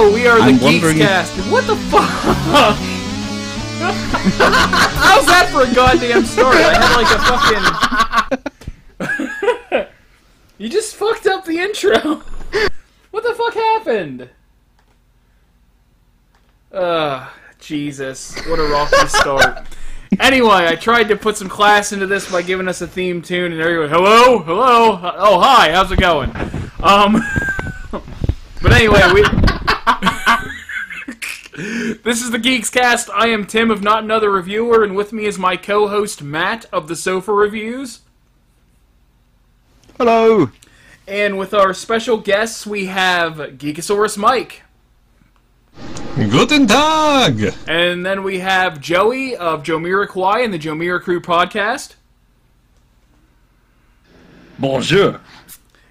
Yo, we are the Geekscast. What the fuck? How's that for a goddamn story? I had like a fucking... You just fucked up the intro. What the fuck happened? Jesus. What a rocky start. Anyway, I tried to put some class into this by giving us a theme tune, and everyone, hello? Hello? Oh, hi, how's it going? But anyway, this is the Geekscast. I am Tim of Not Another Reviewer, and with me is my co-host Matt of the Sofa Reviews. Hello. And with our special guests, we have Geekasaurus Mike. Guten Tag! And then we have Joey of Joemiroquai and the Joemirocrew Podcast. Bonjour.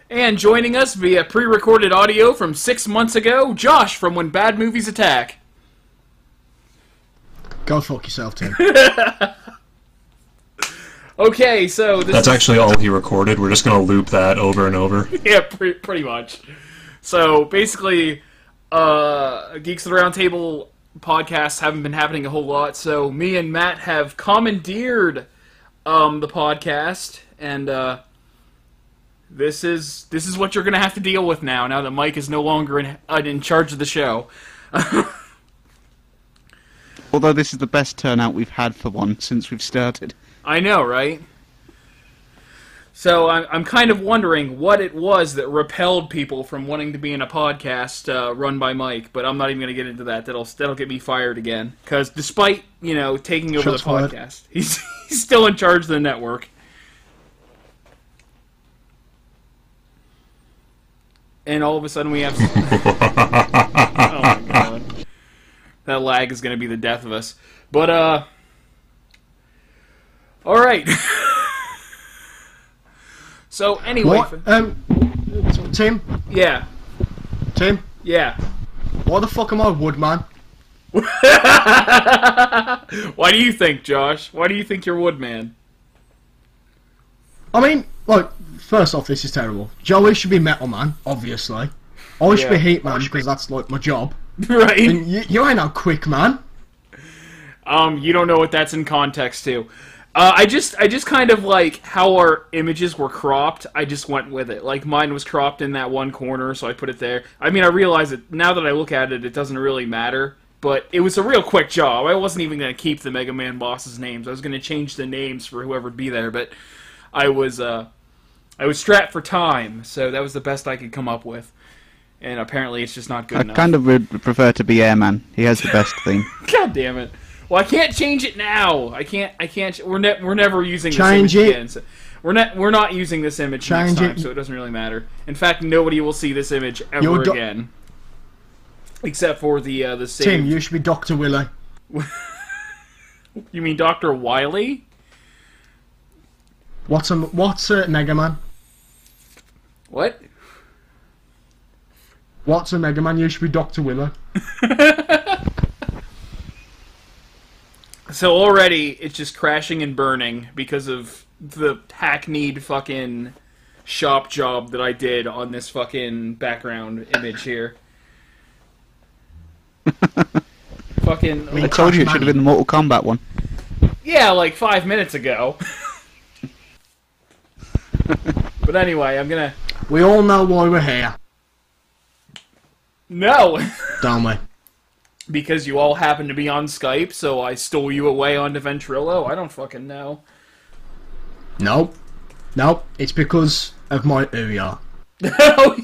And joining us via pre-recorded audio from 6 months ago, Josh from When Bad Movies Attack. Go fuck yourself, Tim. Okay, so... That's actually all he recorded. We're just going to loop that over and over. Yeah, pretty much. So, basically... Geeks of the Roundtable podcasts haven't been happening a whole lot, so me and Matt have commandeered the podcast, and this is what you're going to have to deal with now that Mike is no longer in charge of the show. Although this is the best turnout we've had for one since we've started. I know, right? So I'm kind of wondering what it was that repelled people from wanting to be in a podcast run by Mike, but I'm not even going to get into that. That'll get me fired again. Because despite, taking over the podcast, he's still in charge of the network. And all of a sudden we have... Oh, my God. That lag is going to be the death of us. But, all right. So, anyway... What? Tim? Yeah. Tim? Yeah. Why the fuck am I Woodman? Why do you think, Josh? Why do you think you're Woodman? I mean, look, first off, this is terrible. Joey should be Metal Man, obviously. I should be Heat Man, because that's, like, my job. Right. And you ain't no Quick Man. You don't know what that's in context to. I just kind of like how our images were cropped. I just went with it. Like mine was cropped in that one corner, so I put it there. I mean, I realize that now that I look at it, it doesn't really matter. But it was a real quick job. I wasn't even going to keep the Mega Man bosses' names. I was going to change the names for whoever'd be there. But I was strapped for time, so that was the best I could come up with. And apparently, it's just not good enough. I kind of would prefer to be Airman. He has the best theme. God damn it. Well, I can't change it now. I can't. We're never using this image again. So we're not using this image next time, so it doesn't really matter. In fact, nobody will see this image ever again, except for the same. Tim, you should be Dr. Wily. You mean Dr. Wily? What's a Mega Man? What? What's a Mega Man? You should be Dr. Wily. So already, it's just crashing and burning because of the hackneyed fucking shop job that I did on this fucking background image here. Fucking... I mean, I told you it should have been the Mortal Kombat one. Yeah, like 5 minutes ago. But anyway, I'm gonna... We all know why we're here. No! Don't we? Because you all happen to be on Skype, so I stole you away onto Ventrilo? I don't fucking know. Nope. Nope. It's because of my Ouya. Oh,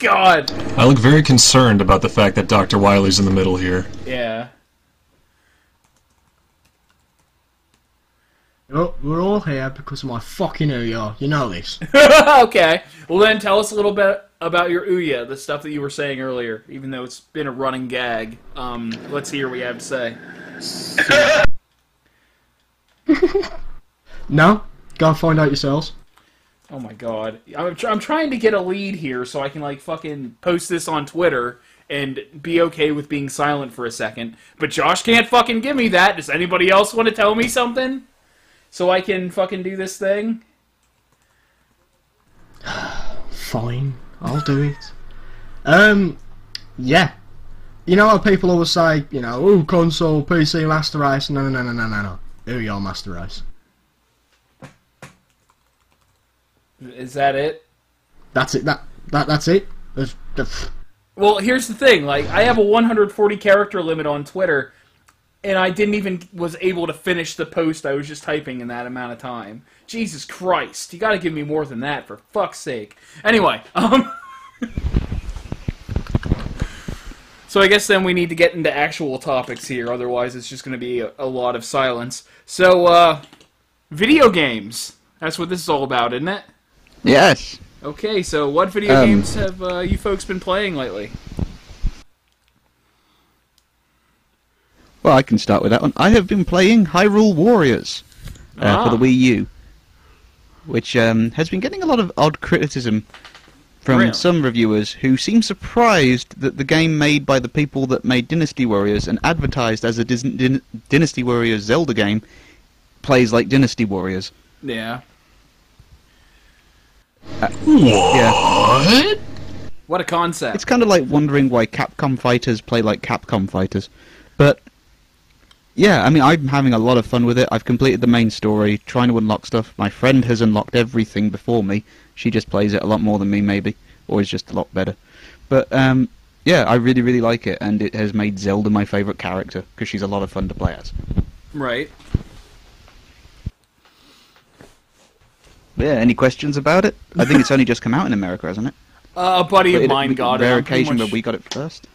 God! I look very concerned about the fact that Dr. Wily's in the middle here. Yeah. We're all here because of my fucking Ouya. You know this. Okay. Well then, tell us a little bit about your Ouya, the stuff that you were saying earlier, even though it's been a running gag. Let's hear what you have to say. No? Go find out yourselves. Oh my God. I'm trying to get a lead here so I can, like, fucking post this on Twitter and be okay with being silent for a second. But Josh can't fucking give me that. Does anybody else want to tell me something? So I can fucking do this thing? Fine. I'll do it. Yeah. You know how people always say, you know, oh, console, PC, Master Race? No, no, no, no, no, no. Who are your Master Race? Is that it? That's it. That's it. Well, here's the thing. Like, I have a 140 character limit on Twitter, and I didn't even was able to finish the post I was just typing in that amount of time. Jesus Christ! You got to give me more than that, for fuck's sake. Anyway, So I guess then we need to get into actual topics here, otherwise it's just going to be a lot of silence. So, video games. That's what this is all about, isn't it? Yes. Okay, so what video games have you folks been playing lately? Well, I can start with that one. I have been playing Hyrule Warriors for the Wii U, which has been getting a lot of odd criticism from some reviewers who seem surprised that the game made by the people that made Dynasty Warriors and advertised as a Dynasty Warriors Zelda game plays like Dynasty Warriors. Yeah. What? Yeah. What a concept. It's kind of like wondering why Capcom fighters play like Capcom fighters. But, yeah, I mean, I'm having a lot of fun with it. I've completed the main story, trying to unlock stuff. My friend has unlocked everything before me. She just plays it a lot more than me, maybe, or is just a lot better. But, yeah, I really, really like it, and it has made Zelda my favourite character, because she's a lot of fun to play as. Right. Yeah, any questions about it? I think it's only just come out in America, hasn't it? A buddy of mine got it. Rare occasion where we got it first.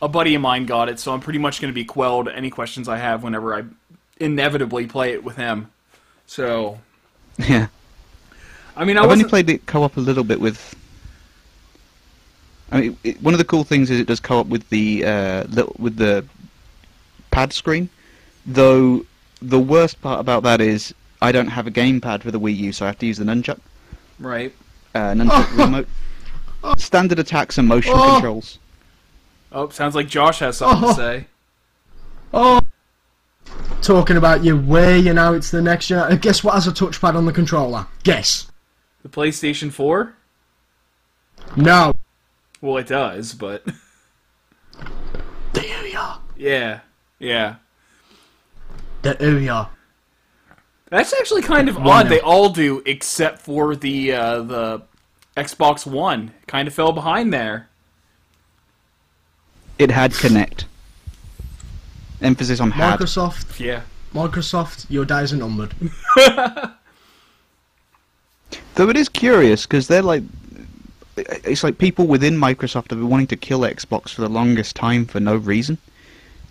A buddy of mine got it, so I'm pretty much going to be quelled any questions I have whenever I inevitably play it with him. So... yeah. I mean, I've only played it co-op a little bit with... I mean, one of the cool things is it does co-op with the pad screen, though the worst part about that is I don't have a gamepad for the Wii U, so I have to use the nunchuck. Right. Nunchuck remote. Standard attacks and motion controls. Oh, sounds like Josh has something to say. Oh! Talking about your Wii, you know, it's the next year. And guess what has a touchpad on the controller? Guess. The PlayStation 4? No. Well, it does, but... The Ouya. Yeah, yeah. The Ouya. That's actually kind of odd. They all do, except for the Xbox One. Kind of fell behind there. It had Connect. Emphasis on had. Microsoft. Yeah. Microsoft, your days are numbered. Though it is curious, because they're like... It's like people within Microsoft have been wanting to kill Xbox for the longest time for no reason.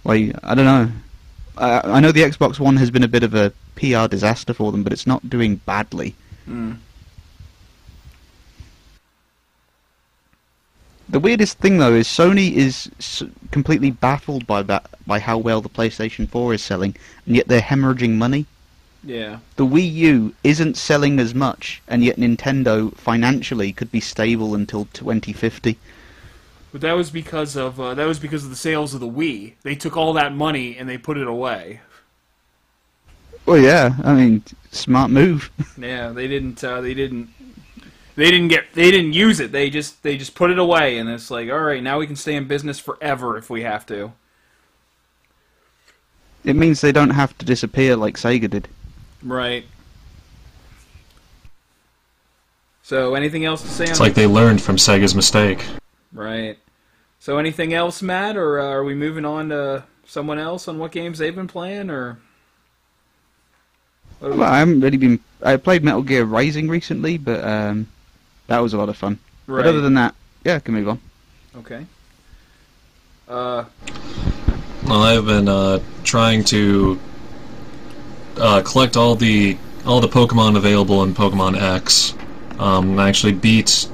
Like, I don't know. I know the Xbox One has been a bit of a PR disaster for them, but it's not doing badly. Mm. The weirdest thing, though, is Sony is completely baffled by that, by how well the PlayStation 4 is selling, and yet they're hemorrhaging money. Yeah. The Wii U isn't selling as much, and yet Nintendo financially could be stable until 2050. But that was because of the sales of the Wii. They took all that money and they put it away. Well, yeah. I mean, smart move. Yeah, they didn't use it. They just put it away, and it's like, all right, now we can stay in business forever if we have to. It means they don't have to disappear like Sega did. Right. So, anything else to say? It's like they learned from Sega's mistake. Right. So, anything else, Matt, or are we moving on to someone else on what games they've been playing, or? Well, I haven't really been. I played Metal Gear Rising recently, but that was a lot of fun. Right. But other than that, yeah, I can move on. Okay. Well, I've been trying to collect all the Pokemon available in Pokemon X. I actually beat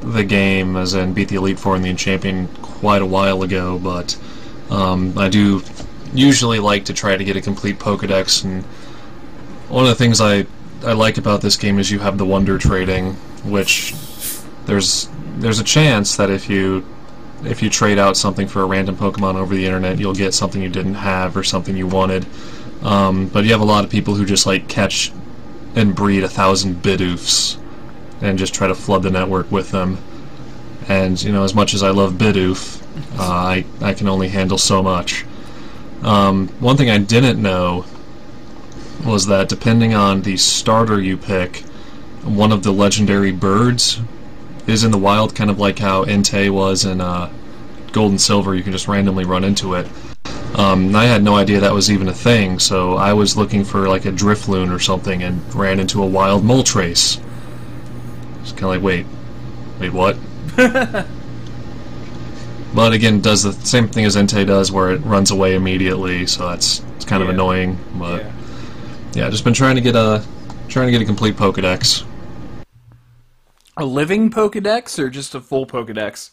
the game, as in beat the Elite Four and the Champion, quite a while ago, but I do usually like to try to get a complete Pokedex, and one of the things I like about this game is you have the wonder trading, which there's a chance that if you trade out something for a random Pokemon over the internet, you'll get something you didn't have or something you wanted. But you have a lot of people who just like catch and breed 1,000 Bidoofs and just try to flood the network with them. And, you know, as much as I love Bidoof, I can only handle so much. One thing I didn't know was that depending on the starter you pick, one of the legendary birds is in the wild, kind of like how Entei was in Gold and Silver. You can just randomly run into it. I had no idea that was even a thing, so I was looking for like a Drifloon or something and ran into a wild Moltres. It's kind of like, wait, what? But again, does the same thing as Entei does, where it runs away immediately. So it's kind of annoying. But yeah, just been trying to get a complete Pokedex. A living Pokedex or just a full Pokedex?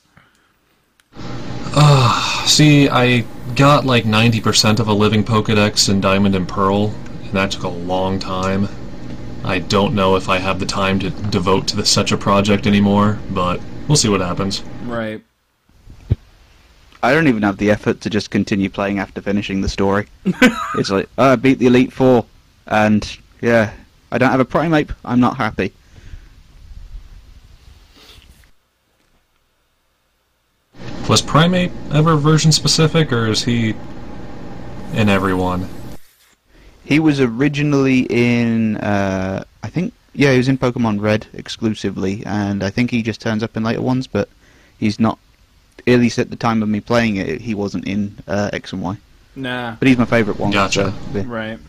See, I got like 90% of a living Pokedex in Diamond and Pearl, and that took a long time. I don't know if I have the time to devote to such a project anymore, but we'll see what happens. Right. I don't even have the effort to just continue playing after finishing the story. It's like, I beat the Elite Four, and yeah, I don't have a Primeape, I'm not happy. Was Primeape ever version specific, or is he in everyone? He was originally in, I think, yeah, he was in Pokemon Red exclusively, and I think he just turns up in later ones, but he's not, at least at the time of me playing it, he wasn't in X and Y. Nah. But he's my favorite one. Gotcha. So, yeah. Right.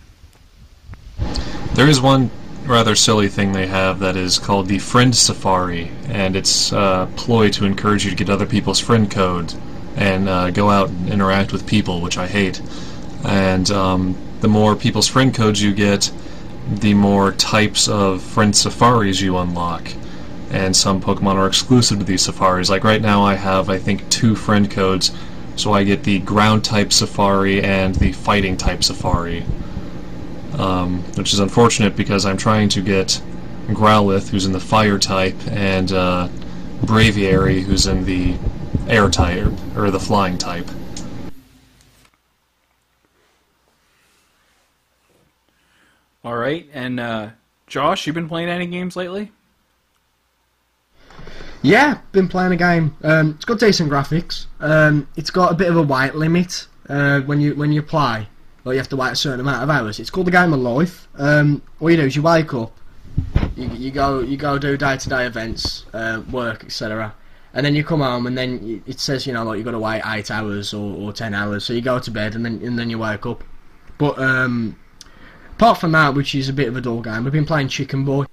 There is one rather silly thing they have that is called the Friend Safari, and it's a ploy to encourage you to get other people's friend codes and go out and interact with people, which I hate. And the more people's friend codes you get, the more types of Friend Safaris you unlock. And some Pokemon are exclusive to these safaris. Like right now I have, I think, 2 friend codes, so I get the ground-type safari and the fighting-type safari. Which is unfortunate because I'm trying to get Growlithe, who's in the fire-type, and Braviary, who's in the air-type, or the flying-type. Alright, and Josh, you been playing any games lately? Yeah, been playing a game. It's got decent graphics. It's got a bit of a white limit when you apply. Like, you have to wait a certain amount of hours. It's called the Game of Life. All you do is you wake up, you go do day-to-day events, work, etc. And then you come home, and then it says, you know, like, you've got to wait 8 hours or 10 hours. So you go to bed, and then you wake up. But apart from that, which is a bit of a dull game, we've been playing Chicken Boy.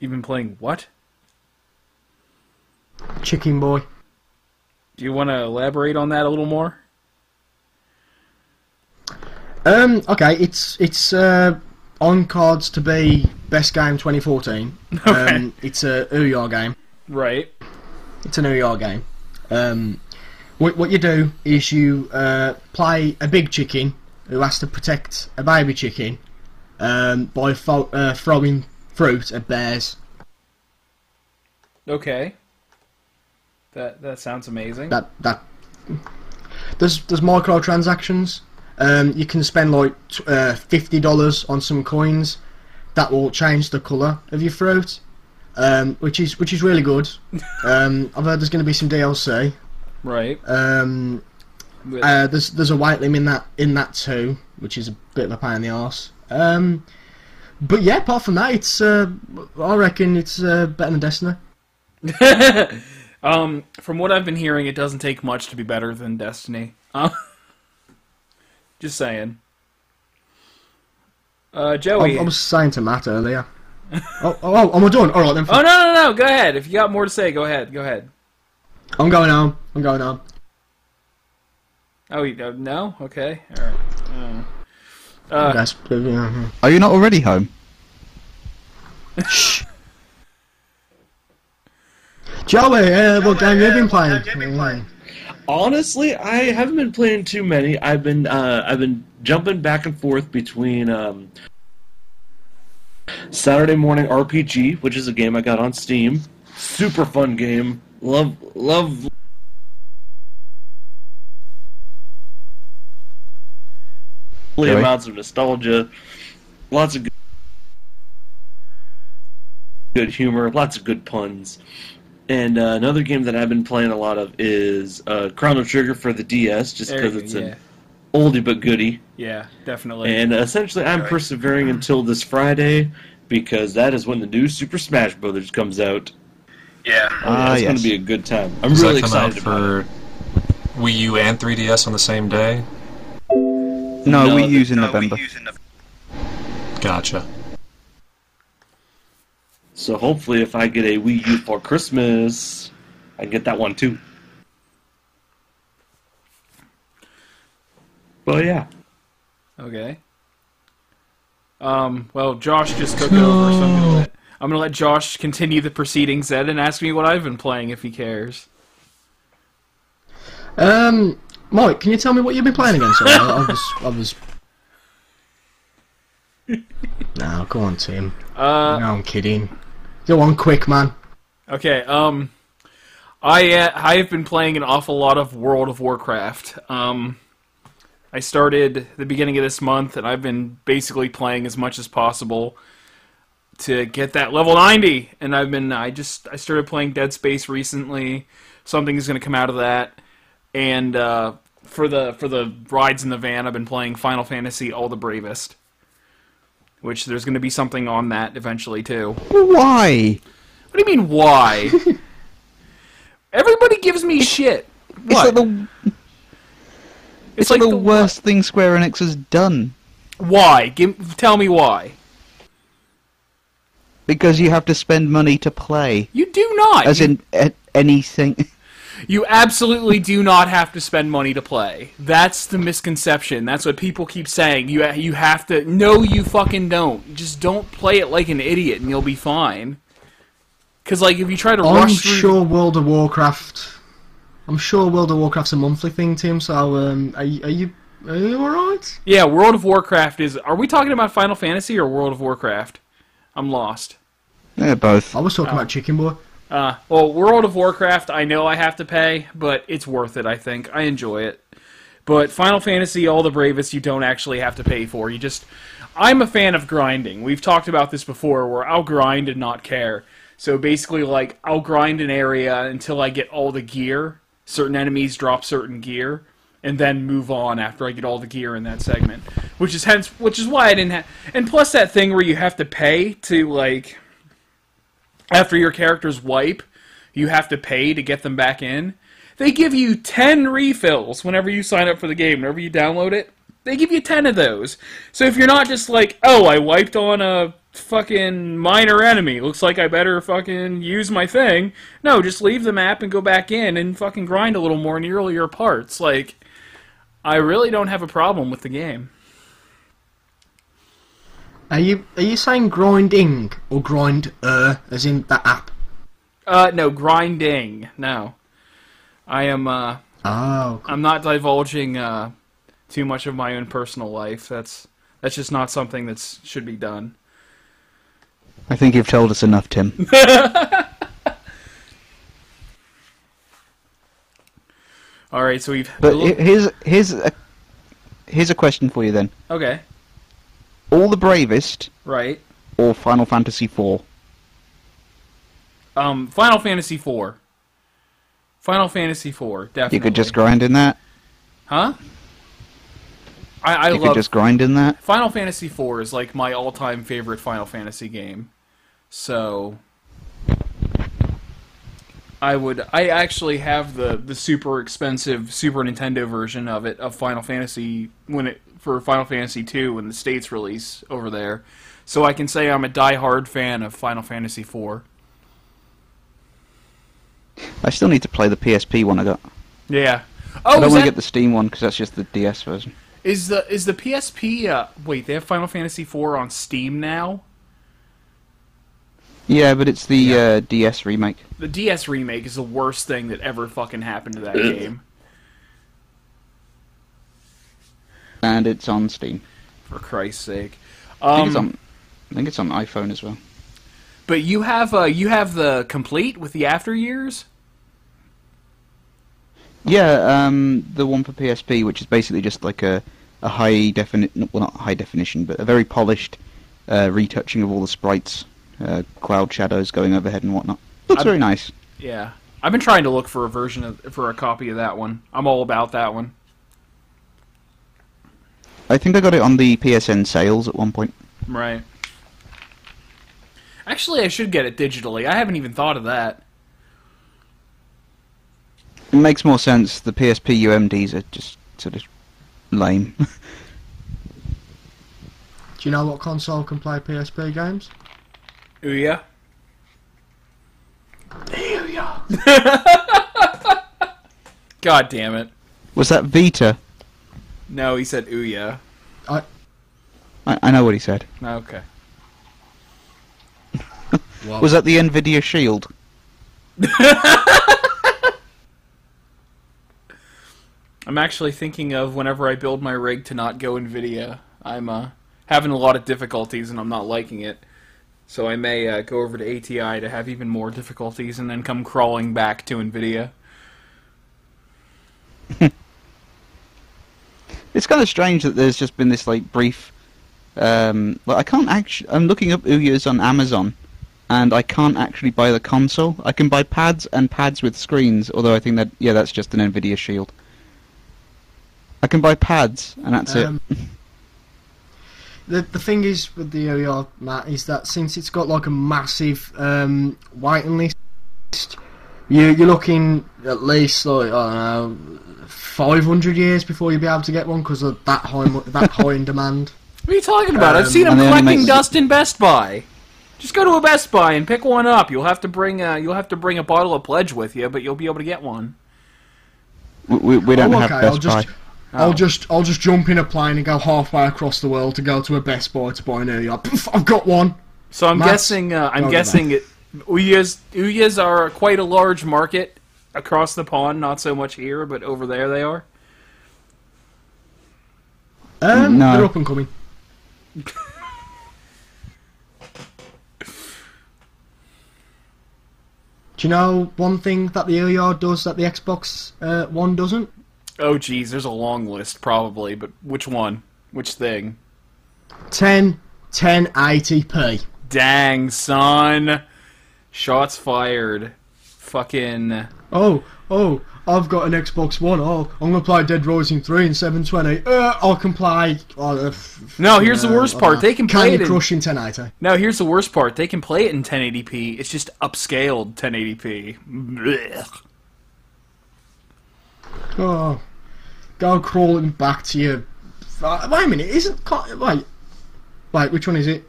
You've been playing what? Chicken Boy. Do you want to elaborate on that a little more? Okay, it's on cards to be Best Game 2014. Okay. It's a Ouya game. Right. It's an Ouya game. What you do is you play a big chicken who has to protect a baby chicken by throwing fruit at bears. Okay. That sounds amazing. There's microtransactions. You can spend like $50 on some coins that will change the colour of your fruit, which is really good. I've heard there's going to be some DLC. Right. There's a weight limit in that too, which is a bit of a pain in the arse. But yeah, apart from that, it's I reckon it's better than Destiny. From what I've been hearing, it doesn't take much to be better than Destiny. Just saying. Joey. I was saying to Matt earlier. oh, am I done? All right, then. Oh, no. Go ahead. If you got more to say, go ahead. I'm going home. Oh, you don't? No? Okay. All right. Are you not already home? Shh. Joey, what game have you been playing? Honestly, I haven't been playing too many. I've been jumping back and forth between Saturday Morning RPG, which is a game I got on Steam. Super fun game. Love. Really? Amounts of nostalgia. Lots of good humor. Lots of good puns. And another game that I've been playing a lot of is Chrono Trigger for the DS, just because it's an oldie but goodie. Yeah, definitely. And essentially, I'm persevering until this Friday, because that is when the new Super Smash Bros. Comes out. Yeah. It's going to be a good time. I'm really excited about it. For Wii U and 3DS on the same day? No, Wii U's in November. Gotcha. So hopefully if I get a Wii U for Christmas, I can get that one too. Well, yeah. Okay. Well, Josh just took it over, so I'm going to let Josh continue the proceedings then and ask me what I've been playing if he cares. Mike, can you tell me what you've been playing again? Sorry, I was... No, go on, Tim. No, I'm kidding. Go on, quick, man. Okay, I have been playing an awful lot of World of Warcraft. I started the beginning of this month, and I've been basically playing as much as possible to get that level 90. And I started playing Dead Space recently. Something is going to come out of that, and for the rides in the van, I've been playing Final Fantasy: All the Bravest. Which, there's going to be something on that eventually, too. Why? What do you mean, why? Everybody gives me shit. What? It's like the worst thing Square Enix has done. Why? Tell me why. Because you have to spend money to play. You do not. As in anything. You absolutely do not have to spend money to play. That's the misconception. That's what people keep saying. You have to... No, you fucking don't. Just don't play it like an idiot and you'll be fine. Because, like, if you try to rush through... I'm sure World of Warcraft's a monthly thing, Tim, so are you alright? Yeah, World of Warcraft is... Are we talking about Final Fantasy or World of Warcraft? I'm lost. Yeah, both. I was talking about Chicken Boy. Well, World of Warcraft, I know I have to pay, but it's worth it, I think. I enjoy it. But Final Fantasy, All the Bravest, you don't actually have to pay for. You just... I'm a fan of grinding. We've talked about this before, where I'll grind and not care. So basically, like, I'll grind an area until I get all the gear. Certain enemies drop certain gear, and then move on after I get all the gear in that segment. Which is why I didn't have... And plus that thing where you have to pay to, like... After your characters wipe, you have to pay to get them back in. They give you 10 refills whenever you sign up for the game. Whenever you download it, they give you 10 of those. So if you're not just like, oh, I wiped on a fucking minor enemy, looks like I better fucking use my thing. No, just leave the map and go back in and fucking grind a little more in the earlier parts. Like, I really don't have a problem with the game. Are you saying grinding or grind as in the app? No, grinding. No, I am. Cool. I'm not divulging too much of my own personal life. That's just not something that should be done. I think you've told us enough, Tim. All right, so we've. But here's a question for you then. Okay. All the Bravest, right? Or Final Fantasy IV? Final Fantasy IV. Final Fantasy IV, definitely. You could just grind in that? Huh? I could just grind in that? Final Fantasy IV is, like, my all-time favorite Final Fantasy game. So... I actually have the super expensive Super Nintendo version of it, of Final Fantasy, for Final Fantasy II when the States release over there. So I can say I'm a die-hard fan of Final Fantasy IV. I still need to play the PSP one I got. Yeah. Oh, I don't want to get the Steam one because that's just the DS version. Is the PSP... wait, they have Final Fantasy IV on Steam now? Yeah, but it's the DS remake. The DS remake is the worst thing that ever fucking happened to that game. And it's on Steam. For Christ's sake. I think it's on iPhone as well. But you have the complete with the After Years? Yeah, the one for PSP, which is basically just like a not high definition, but a very polished retouching of all the sprites. Cloud shadows going overhead and whatnot. Looks very nice. Yeah. I've been trying to look for a version of, for a copy of that one. I'm all about that one. I think I got it on the PSN sales at one point. Right. Actually, I should get it digitally. I haven't even thought of that. It makes more sense. The PSP UMDs are just sort of lame. Do you know what console can play PSP games? Ouya. Ouya! God damn it. Was that Vita? No, he said Ouya. I know what he said. Okay. Was that the Nvidia Shield? I'm actually thinking of whenever I build my rig to not go Nvidia. I'm having a lot of difficulties and I'm not liking it. So I may go over to ATI to have even more difficulties and then come crawling back to Nvidia. It's kind of strange that there's just been this like brief... I can't actually... I'm looking up Ouya's on Amazon and I can't actually buy the console. I can buy pads and pads with screens, although I think that... Yeah, that's just an Nvidia Shield. I can buy pads and that's it. The thing is with the Ouya, Matt, is that since it's got like a massive waiting list, you're looking at least like, I don't know, 500 years before you'll be able to get one because of that high in demand. What are you talking about? I've seen them collecting dust in Best Buy. Just go to a Best Buy and pick one up. You'll have to bring a bottle of Pledge with you, but you'll be able to get one. We don't have Best Buy. Oh. I'll just jump in a plane and go halfway across the world to go to a Best Buy to buy an Ouya. I've got one. So I'm guessing. I'm guessing Ouyas are quite a large market across the pond. Not so much here, but over there they are. No. They're up and coming. Do you know one thing that the Ouya does that the Xbox One doesn't? Oh geez, there's a long list probably, but which one? Which thing? 1080p. Dang, son. Shots fired. Fucking... Oh, I've got an Xbox One. Oh, I'm gonna play Dead Rising 3 in 720. I'll can play... no, here's the worst part. They can play it in 1080. No, here's the worst part. They can play it in 1080p. It's just upscaled 1080p. Blech. Oh, go crawling back to your... Wait a minute, wait, which one is it?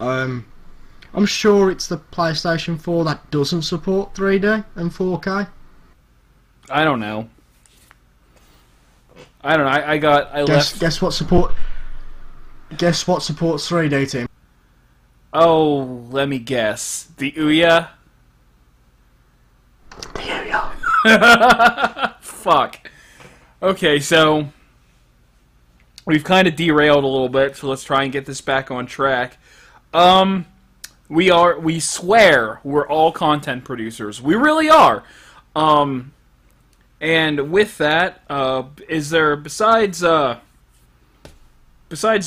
I'm sure it's the PlayStation 4 that doesn't support 3D and 4K. I don't know. Guess what supports 3D, Tim? Oh, let me guess. The Ouya? The Ouya. Fuck. Okay, so we've kind of derailed a little bit, so let's try and get this back on track. We swear we're all content producers. We really are. And with that, is there, besides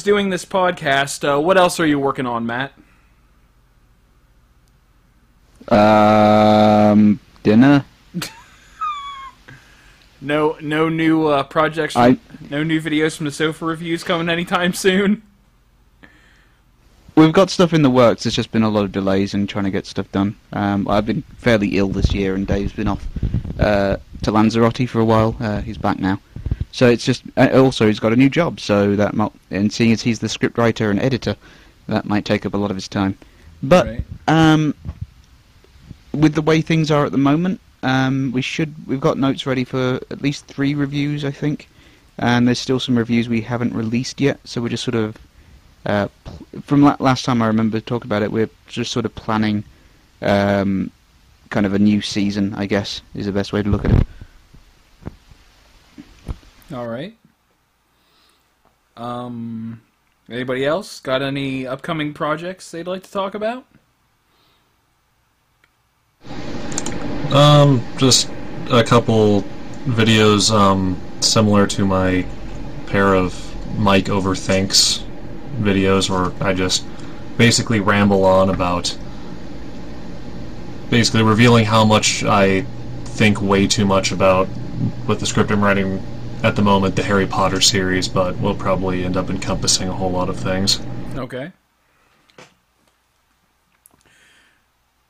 doing this podcast, what else are you working on, Matt? Dinner. No new projects. No new videos from the Sofa Reviews coming anytime soon. We've got stuff in the works. There's just been a lot of delays in trying to get stuff done. I've been fairly ill this year, and Dave's been off to Lanzarote for a while. He's back now, so it's just also he's got a new job. So that might, and seeing as he's the scriptwriter and editor, that might take up a lot of his time. But right. With the way things are at the moment. We've got notes ready for at least 3 reviews, I think, and there's still some reviews we haven't released yet, so we're just sort of, from last time I remember talking about it, we're just sort of planning kind of a new season, I guess, is the best way to look at it. Alright. Anybody else got any upcoming projects they'd like to talk about? Just a couple videos, similar to my pair of Mike Overthinks videos where I just basically ramble on about basically revealing how much I think way too much about, with the script I'm writing at the moment, the Harry Potter series, but we'll probably end up encompassing a whole lot of things. Okay.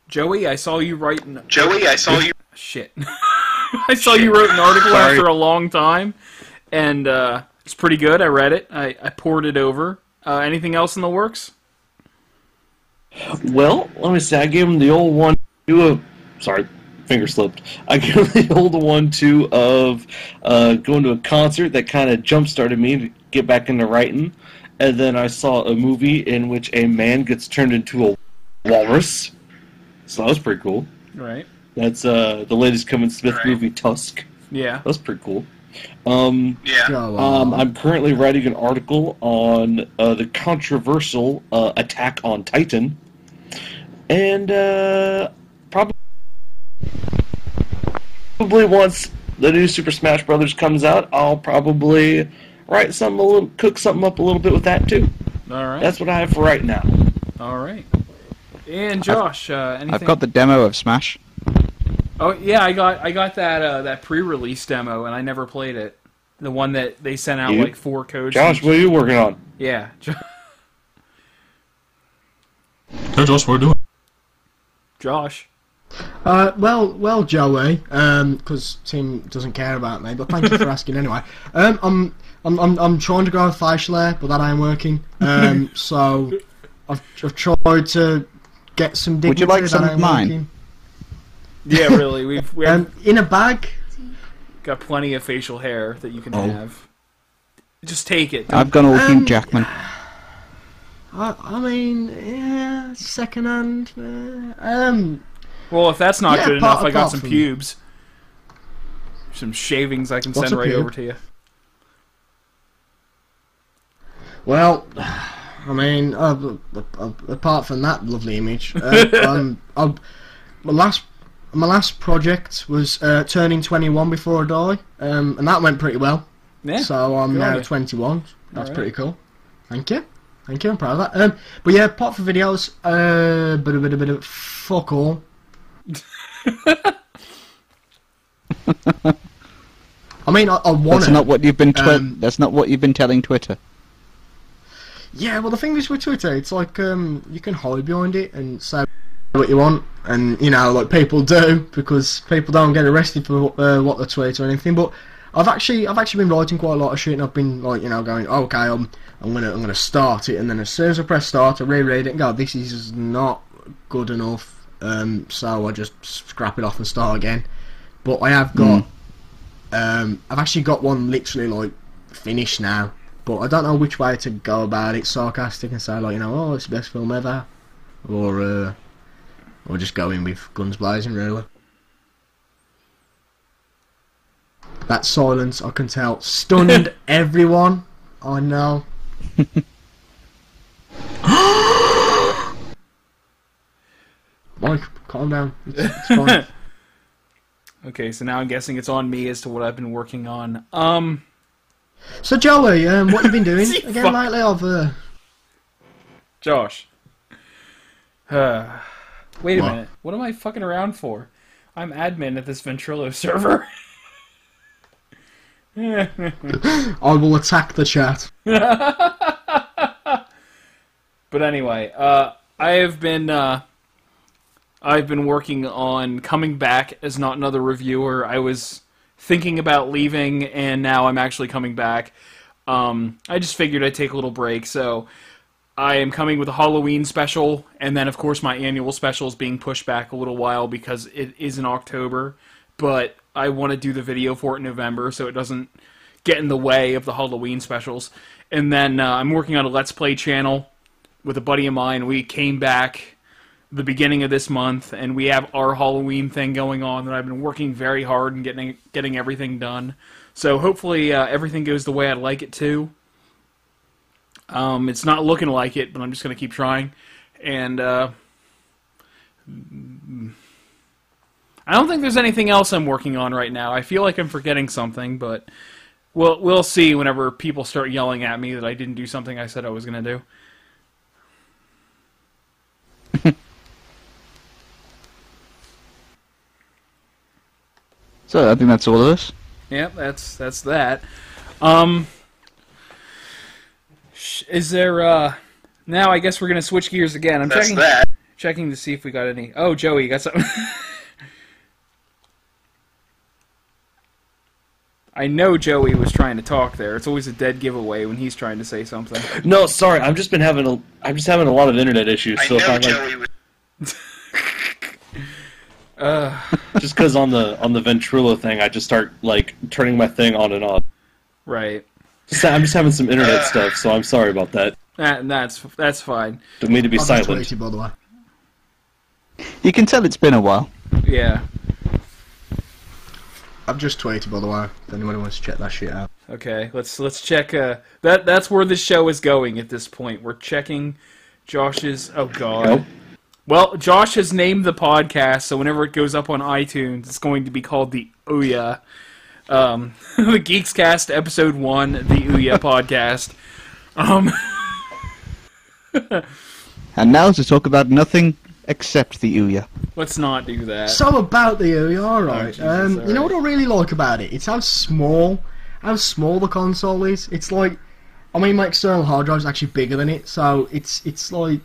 Joey, I saw you write an... Joey, I saw you... Shit. I saw you wrote an article after a long time, and it's pretty good. I read it. I poured it over. Anything else in the works? Well, let me see. I gave him the old 1-2 of... Sorry, finger slipped. I gave him the old 1-2 of going to a concert that kind of jump-started me to get back into writing, and then I saw a movie in which a man gets turned into a walrus. So that was pretty cool. Right. That's the latest Kevin Smith movie, Tusk. Yeah. That's pretty cool. I'm currently writing an article on the controversial Attack on Titan. And probably once the new Super Smash Bros. Comes out, I'll probably write something, cook something up a little bit with that too. All right. That's what I have for right now. All right. And Josh, anything? I've got the demo of Smash. Oh yeah, I got that that pre-release demo, and I never played it. The one that they sent out like 4 codes. Josh, what are you working on? Yeah. Hey Josh, what are you doing? Josh. Well, Joey, because Tim doesn't care about me, but thank you for asking anyway. I'm trying to grow a fish layer, but that ain't working. So I've tried to. Get some dignity. Would you like some of mine? Working. Yeah, really. We have in a bag. Got plenty of facial hair that you can have. Just take it. I've gone all Hugh Jackman. I mean, yeah, secondhand. Well, if that's not good enough, I got some pubes. Some shavings I can send right over to you. Well. I mean, apart from that lovely image, my last project was turning 21 before I die, and that went pretty well. Yeah, so I'm now 21. That's pretty cool. Thank you. I'm proud of that. But yeah, apart from videos, a bit of fuck all. I mean, I want. That's not what you've been. That's not what you've been telling Twitter. Yeah, well, the thing is with Twitter, it's like you can hide behind it and say what you want, and you know, like people do, because people don't get arrested for what they tweet or anything. But I've actually been writing quite a lot of shit, and I've been like, you know, going, okay, I'm gonna start it, and then as soon as I press start, I reread it and go, this is not good enough, so I just scrap it off and start again. But I have got, I've actually got one literally like finished now. But I don't know which way to go about it. Sarcastic and say, like, you know, oh, it's the best film ever, or just go in with guns blazing. Really, that silence, I can tell, stunned everyone. I know. Mike, calm down. It's fine. Okay, so now I'm guessing it's on me as to what I've been working on. So Joey, what have you been doing again lately? Josh. Wait a minute. What am I fucking around for? I'm admin at this Ventrilo server. I will attack the chat. But anyway, I've been working on coming back as Not Another Reviewer. I was thinking about leaving, and now I'm actually coming back. I just figured I'd take a little break, so I am coming with a Halloween special, and then, of course, my annual special is being pushed back a little while because it is in October, but I want to do the video for it in November so it doesn't get in the way of the Halloween specials. And then I'm working on a Let's Play channel with a buddy of mine. We came back the beginning of this month, and we have our Halloween thing going on that I've been working very hard and getting everything done. So hopefully everything goes the way I'd like it to. It's not looking like it, but I'm just going to keep trying. And I don't think there's anything else I'm working on right now. I feel like I'm forgetting something, but we'll see whenever people start yelling at me that I didn't do something I said I was going to do. So I think that's all of us. Yeah, that's that. Is there? Now I guess we're gonna switch gears again. I'm checking to see if we got any. Oh, Joey, you got something? I know Joey was trying to talk there. It's always a dead giveaway when he's trying to say something. No, sorry, I'm just having a lot of internet issues. I know Joey was. Just because on the Ventrilo thing, I just start like turning my thing on and off. Right. I'm just having some internet stuff, so I'm sorry about that. That's fine. Don't mean to be silent. You can tell it's been a while. Yeah. I've just tweeted, by the way, if anyone wants to check that shit out. Okay, let's check. That's where this show is going at this point. We're checking Josh's. Oh God. Nope. Well, Josh has named the podcast, so whenever it goes up on iTunes, it's going to be called the Ouya, the Geekscast episode 1, the Ouya podcast. And now to talk about nothing except the Ouya. Let's not do that. So about the Ouya, alright. You know what I really like about it? It's how small the console is. It's like, I mean, my external hard drive is actually bigger than it, so it's like,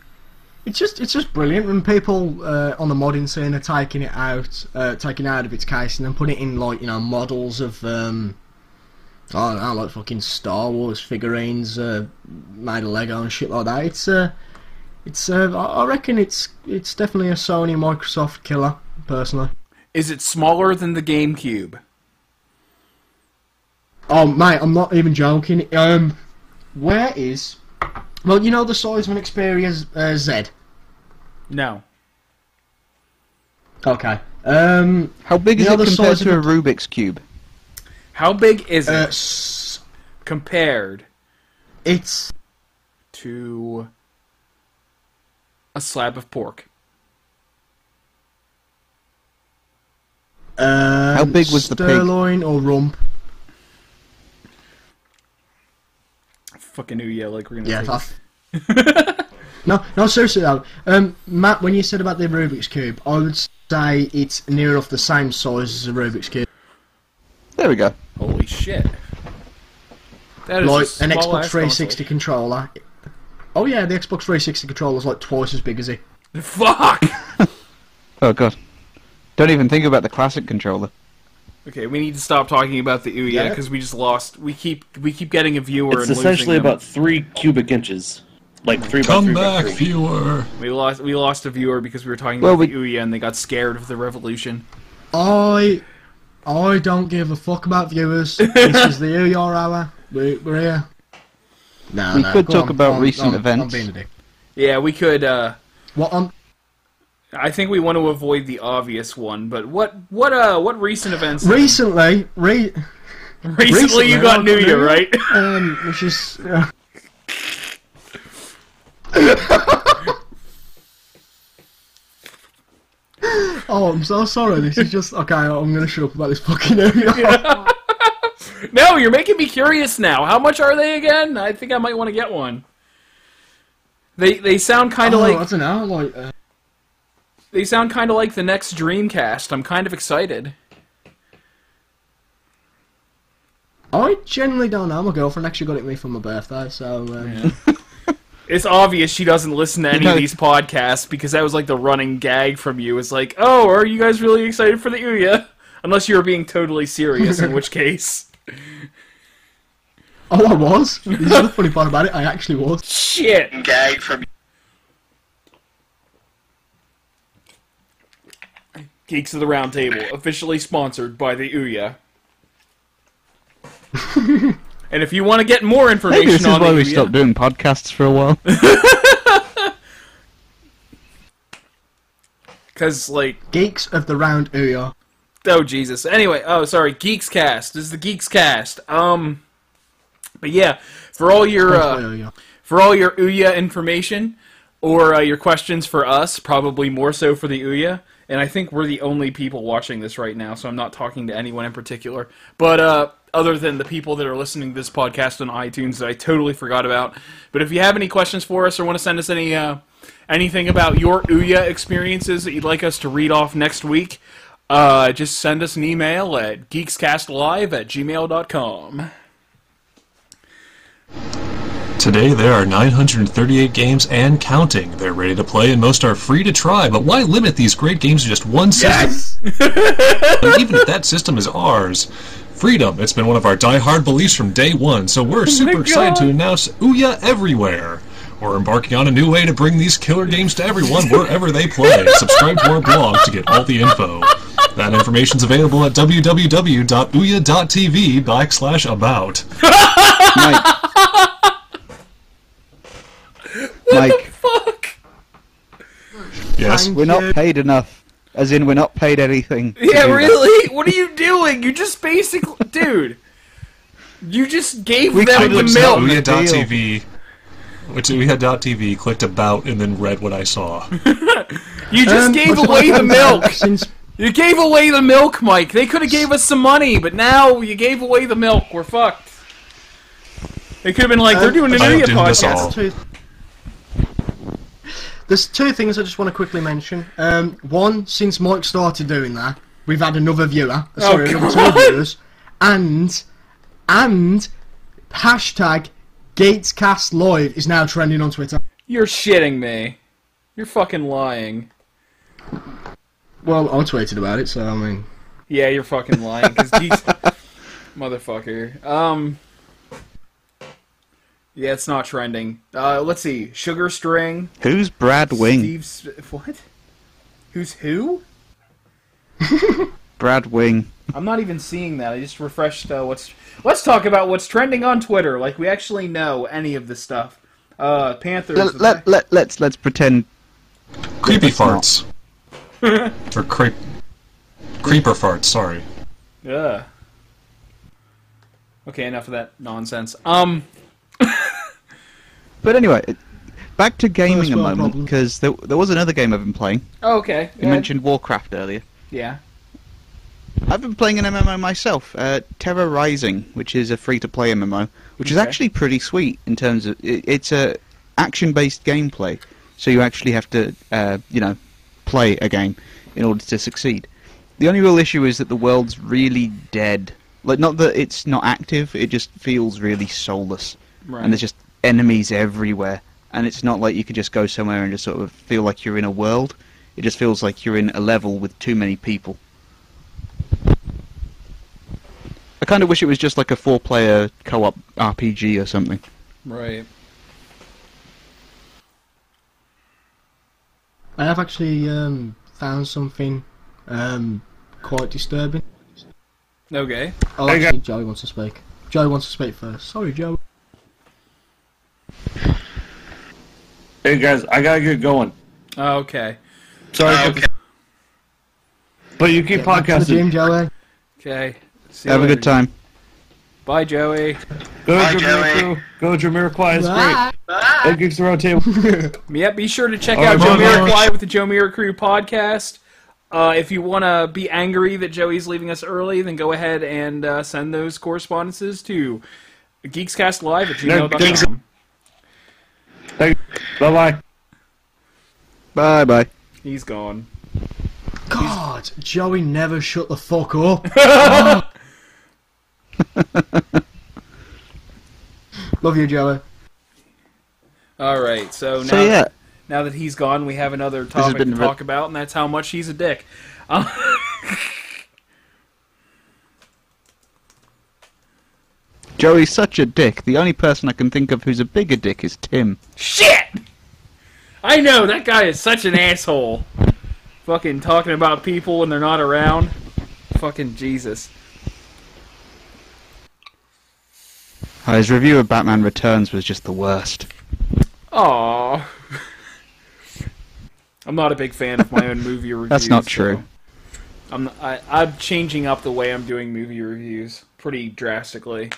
it's just brilliant when people on the modding scene are taking it out of its case and then putting it in, like, you know, models of I don't know, like fucking Star Wars figurines made of Lego and shit like that. I reckon it's definitely a Sony Microsoft killer, personally. Is it smaller than the GameCube? Oh, mate, I'm not even joking. Where is... Well, you know the size of an Xperia Z? No. Okay. How big is it compared to a Rubik's Cube? How big is it compared... It's... to... a slab of pork. How big was the pig? Sirloin or rump? Fucking Ouya, like we're gonna. Yeah, tough. No, seriously though. Matt, when you said about the Rubik's Cube, I would say it's near enough the same size as a Rubik's Cube. There we go. Holy shit! That is like an Xbox 360 controller. Oh yeah, the Xbox 360 controller's like twice as big as it. Fuck! Oh god. Don't even think about the classic controller. Okay, we need to stop talking about the Ouya because we just lost. We keep getting a viewer. It's and essentially about 3 cubic inches, like 3 by 3. Come back, viewer. We lost a viewer because we were talking about the Ouya and they got scared of the revolution. I don't give a fuck about viewers. This is the Ouya hour. We're here. No, we could talk about recent events. Yeah, we could. I think we want to avoid the obvious one, but what recent events? Recently you got Ouya, right? Which is. Oh, I'm so sorry. This is just okay. I'm gonna shut up about this fucking Ouya. Yeah. No, you're making me curious now. How much are they again? I think I might want to get one. They sound kind of like... I don't know, like... They sound kind of like the next Dreamcast. I'm kind of excited. I generally don't know. My girlfriend actually got it me for my birthday, so... Yeah. It's obvious she doesn't listen to any of these podcasts, because that was like the running gag from you. It's like, oh, are you guys really excited for the Ouya? Unless you were being totally serious, in which case... Oh, I was? This is the funny part about it, I actually was. Shit! Gag from... Geeks of the Round Table, officially sponsored by the Ouya. And if you want to get more information on the Ouya... Maybe this is why we stopped doing podcasts for a while. Because, like... Geeks of the Round Ouya. Oh, Jesus. Anyway, sorry, Geekscast. This is the Geekscast. But yeah, for all your Ouya information or your questions for us, probably more so for the Ouya, and I think we're the only people watching this right now, so I'm not talking to anyone in particular. But other than the people that are listening to this podcast on iTunes that I totally forgot about. But if you have any questions for us or want to send us any anything about your Ouya experiences that you'd like us to read off next week, Just send us an email at geekscastlive@gmail.com. Today there are 938 games and counting. They're ready to play and most are free to try, but why limit these great games to just one system? Yes! But even if that system is ours, freedom, it's been one of our die-hard beliefs from day one, so we're super excited to announce Ouya Everywhere. We're embarking on a new way to bring these killer games to everyone wherever they play. Subscribe to our blog to get all the info. That information's available at www.ouya.tv/about. Mike. What the fuck? Yes? We're not paid enough. As in, we're not paid anything. Yeah, really? That. What are you doing? You just basically... Dude. You just gave them the milk. Ouya.tv... Which we had .tv, clicked about, and then read what I saw. You just gave away the milk! You gave away the milk, Mike! They could have gave us some money, but now you gave away the milk. We're fucked. They could have been like, they're doing an idiot podcast. There's two things I just want to quickly mention. One, since Mike started doing that, we've had another viewer. Sorry, another 2 viewers. And # Geekscast Live is now trending on Twitter. You're shitting me. You're fucking lying. Well, I tweeted about it, so I mean... Yeah, you're fucking lying, because motherfucker. Yeah, it's not trending. Let's see. Sugar String. Who's Brad Wing? What? Who's who? Brad Wing. I'm not even seeing that. I just refreshed what's... Let's talk about what's trending on Twitter. Like, we actually know any of this stuff. Panthers... Let's pretend... Creepy farts. Or creeper farts, sorry. Yeah. Okay, enough of that nonsense. But anyway, back to gaming a moment, because there was another game I've been playing. Oh, okay. You mentioned Warcraft earlier. Yeah. I've been playing an MMO myself, Terror Rising, which is a free-to-play MMO, which is actually pretty sweet in terms of... It's a action-based gameplay, so you actually have to, play a game in order to succeed. The only real issue is that the world's really dead. Like, not that it's not active, it just feels really soulless. Right. And there's just enemies everywhere, and it's not like you could just go somewhere and just sort of feel like you're in a world. It just feels like you're in a level with too many people. I kind of wish it was just like a 4-player co-op RPG or something. Right. I have actually found something quite disturbing. Okay. Oh, actually, Joe wants to speak. Joe wants to speak first. Sorry, Joe. Hey guys, I gotta get going. Oh, okay. Sorry. Okay. But you keep podcasting. Gym, Joey. Okay. Have a good time. Bye, Joey. Bye, Joey. Go to Joemiroquai. It's great. Bye. That Geeks Around Table. Yep, be sure to check out Joemiroquai with the Joemirocrew Podcast. If you want to be angry that Joey's leaving us early, then go ahead and send those correspondences to geekscastlive@gmail.com. Bye-bye. Bye-bye. He's gone. God, Joey never shut the fuck up. Oh. Love you, Joey. Alright, now that he's gone, we have another topic to talk about, and that's how much he's a dick. Joey's such a dick. The only person I can think of who's a bigger dick is Tim. Shit! I know, that guy is such an asshole. Fucking talking about people when they're not around. Fucking Jesus. His review of Batman Returns was just the worst. Aww. I'm not a big fan of my own movie reviews. That's not true. I'm changing up the way I'm doing movie reviews pretty drastically.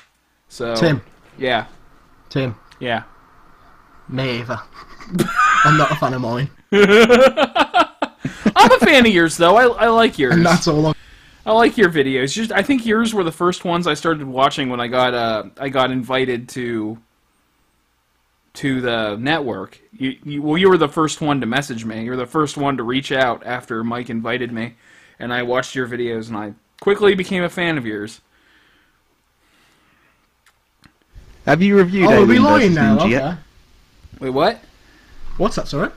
So. Tim. Yeah. Tim. Yeah. Me either. I'm not a fan of mine. I'm a fan of yours, though. I like yours. And that's all I like your videos. Just, I think yours were the first ones I started watching when I got invited to the network. You were the first one to message me. You were the first one to reach out after Mike invited me, and I watched your videos, and I quickly became a fan of yours. Have you reviewed? Oh, are we lying now? Okay. Wait, what? What's that, sorry?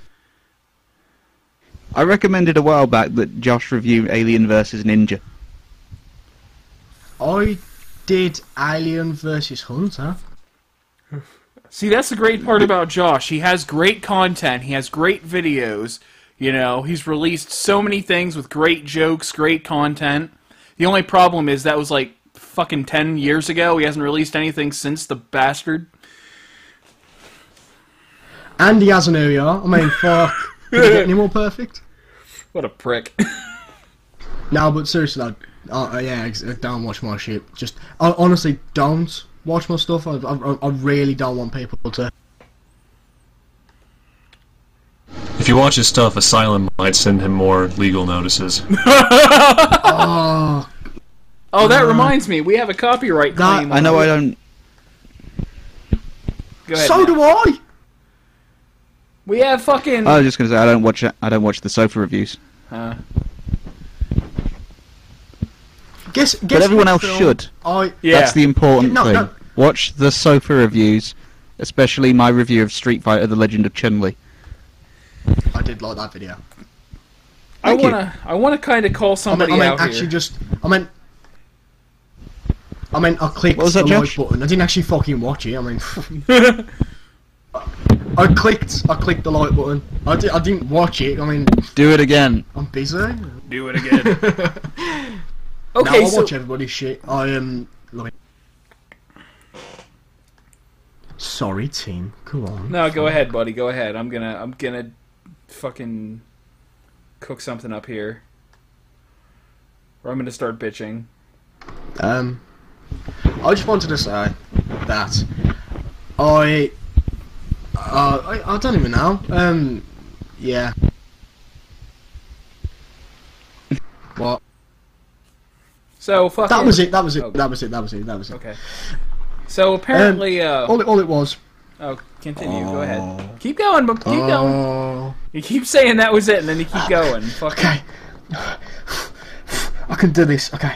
I recommended a while back that Josh review Alien vs. Ninja. I did Alien vs. Hunter. See, that's the great part about Josh. He has great content. He has great videos. You know, he's released so many things with great jokes, great content. The only problem is that was like fucking 10 years ago. He hasn't released anything since, the bastard. And he has an Ouya. I mean, fuck. Can you get any more perfect? What a prick. No, but seriously, like, yeah, don't watch my shit. Just, honestly, don't watch my stuff. I really don't want people to. If you watch his stuff, Asylum might send him more legal notices. Oh, that reminds me. We have a copyright claim. I know I don't... Go ahead, so do I! We have fucking... I was just gonna say, I don't watch the Sofa Reviews. Guess but everyone else should. Yeah. That's the important thing. No. Watch the Sofa Reviews, especially my review of Street Fighter: The Legend of Chun-Li. I did like that video. I wanna kind of call somebody out actually here. I mean, I clicked the like button. I didn't actually fucking watch it. I mean, I clicked the like button. I didn't watch it. I mean, do it again. I'm busy. Do it again. Okay, now, I watch everybody's shit. I am. Sorry, team. Come on. No, go ahead, buddy. Go ahead. I'm gonna fucking cook something up here, or I'm gonna start bitching. I just wanted to say that I don't even know. Yeah. What? So fuck. That was it. That was it. Okay. That was it. That was it. That was it. Okay. So apparently, all it was. Oh, continue. Go ahead. Keep going, but keep going. You keep saying that was it, and then you keep going. Fuck. Okay. I can do this. Okay.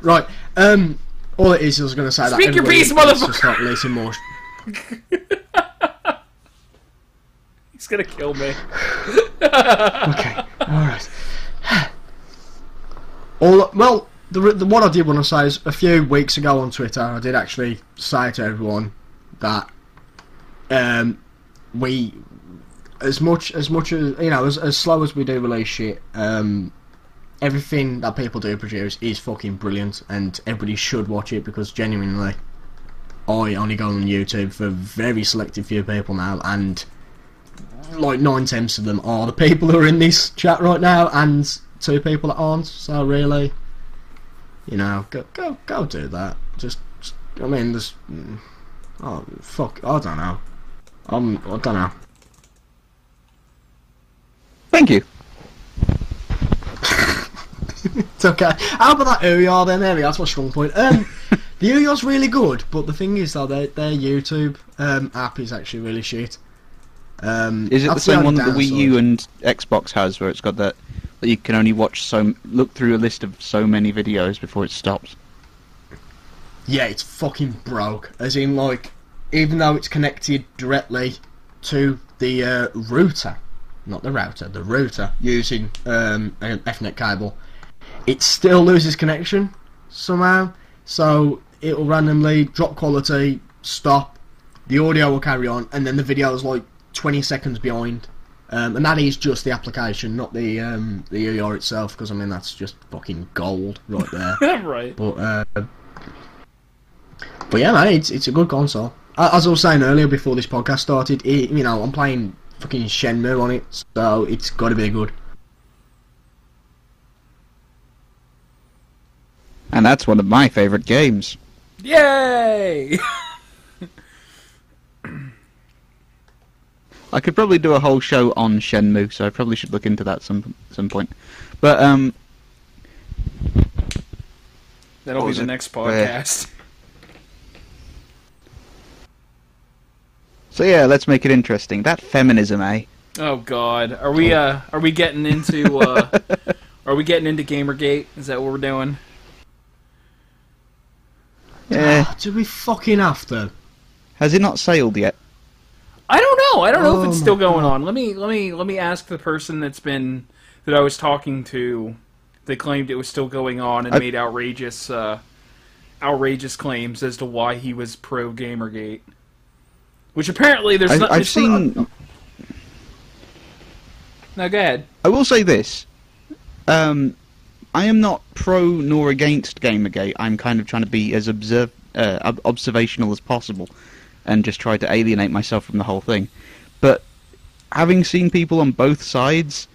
Right. All it is, I was going to say that. Speak your piece, motherfucker. Just not releasing more. He's going to kill me. Okay. All right. Well, the what I did want to say is a few weeks ago on Twitter, I did actually say to everyone that we, as much as you know, as slow as we do release shit, everything that people do produce is fucking brilliant, and everybody should watch it, because genuinely, I only go on YouTube for a very selective few people now, and like 9/10 of them are the people who are in this chat right now, and 2 people that aren't. So really, you know, go do that. Just I mean, there's I don't know. I don't know. Thank you. It's okay. How about that Ouya then? There we go, that's my strong point. The Ouya's really good, but the thing is, though, their YouTube app is actually really shit. Is it the same one that the Wii U and Xbox has, where it's got that you can only watch look through a list of so many videos before it stops? Yeah, it's fucking broke. As in, like, even though it's connected directly to the router, not the router, the router, using an Ethernet cable, it still loses connection somehow, so it'll randomly drop quality, stop, the audio will carry on, and then the video is like 20 seconds behind, and that is just the application, not the Ouya itself, because I mean, that's just fucking gold right there. Right. But yeah, man, it's a good console. As I was saying earlier before this podcast started, you know, I'm playing fucking Shenmue on it, so it's got to be good. And that's one of my favourite games. Yay! I could probably do a whole show on Shenmue, so I probably should look into that some point. But that'll be the next podcast. So yeah, let's make it interesting. That feminism, eh? Oh God, are we getting into Are we getting into Gamergate? Is that what we're doing? Yeah. Do we fucking have to? Has it not sailed yet? I don't know. I don't know if it's still going on. Let me ask the person that I was talking to. They claimed it was still going on and made outrageous claims as to why he was pro Gamergate. Which apparently there's not. I've seen. No, go ahead. I will say this. I am not pro nor against Gamergate. I'm kind of trying to be as observational as possible and just try to alienate myself from the whole thing. But having seen people on both sides,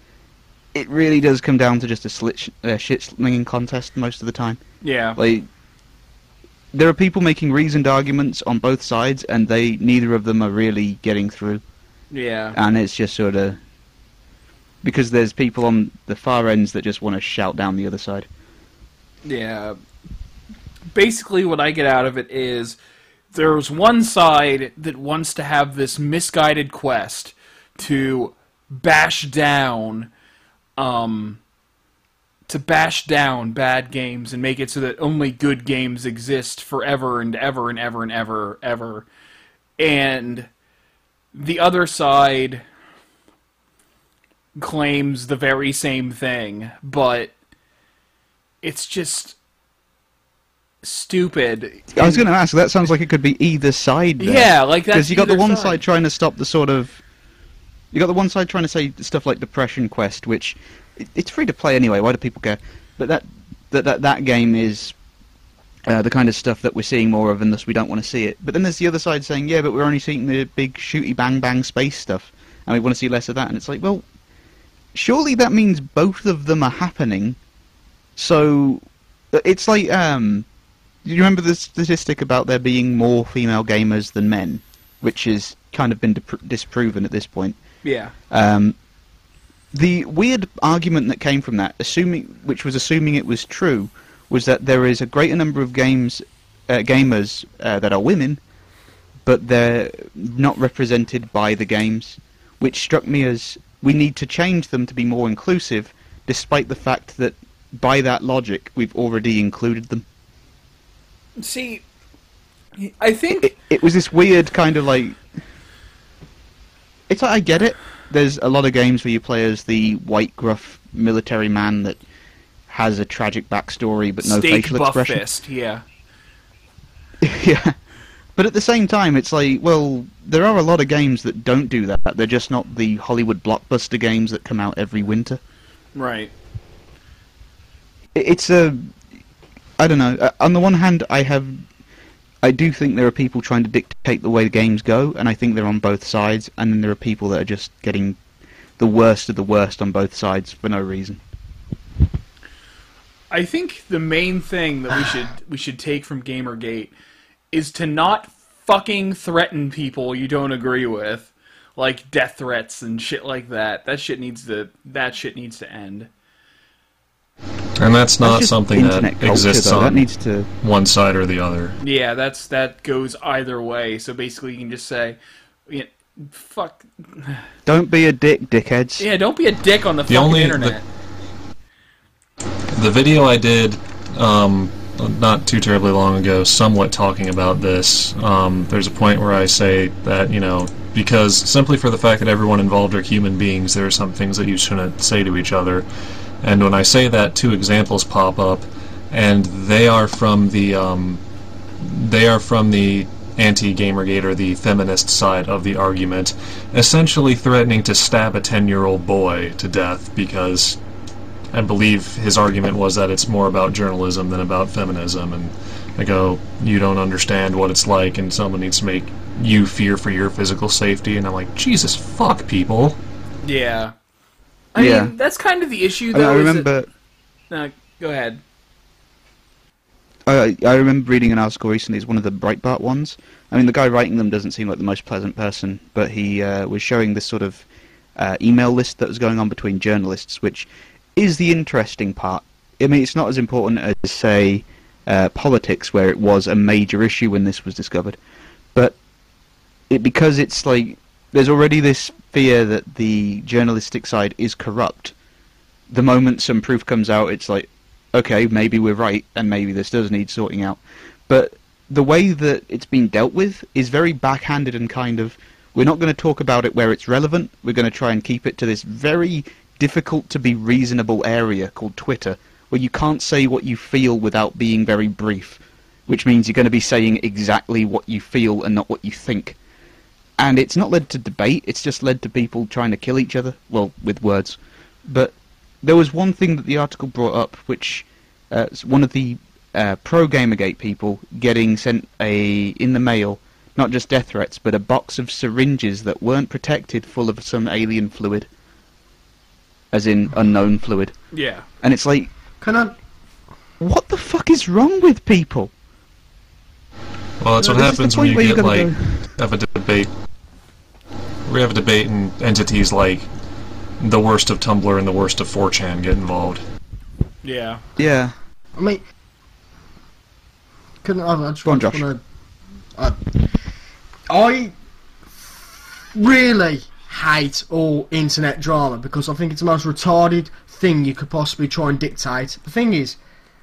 it really does come down to just a shit-slinging contest most of the time. Yeah. Like, there are people making reasoned arguments on both sides, and neither of them are really getting through. Yeah. And it's just sort of... because there's people on the far ends that just want to shout down the other side. Yeah. Basically, what I get out of it is there's one side that wants to have this misguided quest to bash down... to bash down bad games and make it so that only good games exist forever and ever and ever and ever, ever. And the other side claims the very same thing, but it's just stupid. I was going to ask, that sounds like it could be either side. There. Yeah, like that. Because you got the one side trying to stop the sort of... you got the one side trying to say stuff like Depression Quest, which it's free to play anyway. Why do people care? But that game is the kind of stuff that we're seeing more of, and thus we don't want to see it. But then there's the other side saying, yeah, but we're only seeing the big shooty bang bang space stuff, and we want to see less of that. And it's like, well, surely that means both of them are happening. So it's like, you remember the statistic about there being more female gamers than men, which is kind of been disproven at this point. Yeah. The weird argument that came from that, assuming it was true, was that there is a greater number of gamers that are women, but they're not represented by the games, which struck me as we need to change them to be more inclusive, despite the fact that by that logic we've already included them. See, I think it was this weird kind of like... it's like, I get it. There's a lot of games where you play as the white, gruff military man that has a tragic backstory but no facial expression. Steak buff fist, yeah. Yeah. But at the same time, it's like, well, there are a lot of games that don't do that. They're just not the Hollywood blockbuster games that come out every winter. Right. It's a... I don't know. On the one hand, I do think there are people trying to dictate the way the games go, and I think they're on both sides, and then there are people that are just getting the worst of the worst on both sides for no reason. I think the main thing that we should take from Gamergate is to not fucking threaten people you don't agree with, like death threats and shit like that. That shit needs to end. And that's not something that exists on one side or the other. Yeah, that goes either way. So basically you can just say, you know, fuck... don't be a dick, dickheads. Yeah, don't be a dick on the fucking internet. The video I did not too terribly long ago, somewhat talking about this, there's a point where I say that, you know, because simply for the fact that everyone involved are human beings, there are some things that you shouldn't say to each other. And when I say that, two examples pop up, and they are from the anti-Gamergate or the feminist side of the argument, essentially threatening to stab a 10-year-old boy to death because I believe his argument was that it's more about journalism than about feminism. And I go, you don't understand what it's like, and someone needs to make you fear for your physical safety. And I'm like, Jesus, fuck people. Yeah. I mean, that's kind of the issue, though. No, go ahead. I remember reading an article recently. It's one of the Breitbart ones. I mean, the guy writing them doesn't seem like the most pleasant person, but he was showing this sort of email list that was going on between journalists, which is the interesting part. I mean, it's not as important as, say, politics, where it was a major issue when this was discovered. But because it's like... there's already this fear that the journalistic side is corrupt, the moment some proof comes out, it's like, okay, maybe we're right, and maybe this does need sorting out. But the way that it's been dealt with is very backhanded and kind of, we're not going to talk about it where it's relevant, we're going to try and keep it to this very difficult-to-be-reasonable area called Twitter, where you can't say what you feel without being very brief, which means you're going to be saying exactly what you feel and not what you think. And it's not led to debate, it's just led to people trying to kill each other, well, with words. But there was one thing that the article brought up, which one of the pro-Gamergate people getting sent in the mail, not just death threats, but a box of syringes that weren't protected full of some alien fluid. As in, unknown fluid. Yeah. And it's like, what the fuck is wrong with people? Well, that's what happens when you get, like, have a debate. We have a debate and entities like the worst of Tumblr and the worst of 4chan get involved. Yeah. Yeah. I mean, I really hate all internet drama because I think it's the most retarded thing you could possibly try and dictate. The thing is,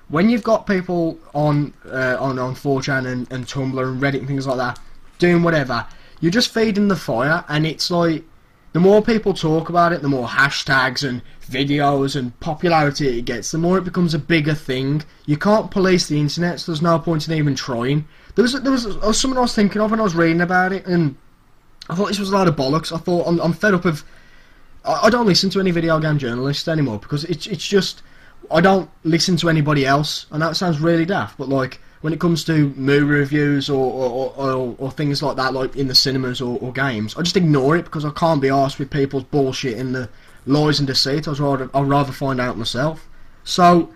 when you've got people on 4chan and Tumblr and Reddit and things like that doing whatever, you're just feeding the fire, and it's like, the more people talk about it, the more hashtags and videos and popularity it gets, the more it becomes a bigger thing. You can't police the internet, so there's no point in even trying. There was someone I was thinking of when I was reading about it, and I thought this was a load of bollocks. I thought, I'm fed up of, I don't listen to any video game journalists anymore, because it's just, I don't listen to anybody else. I know it sounds really daft, but like, when it comes to movie reviews or things like that, like in the cinemas or games, I just ignore it because I can't be arsed with people's bullshit and the lies and deceit. I'd rather find out myself. So,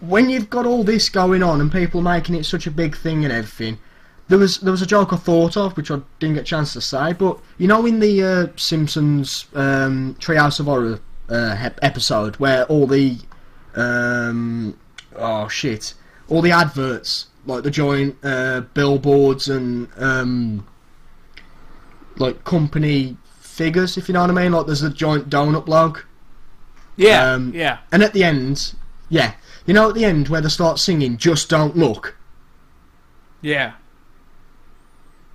when you've got all this going on and people making it such a big thing and everything, there was a joke I thought of, which I didn't get a chance to say, but you know in the Simpsons Treehouse of Horror episode where all the all the adverts, like the giant billboards and like company figures, if you know what I mean, like there's the giant donut blog. Yeah, yeah. And at the end, yeah, you know at the end where they start singing Just Don't Look? Yeah.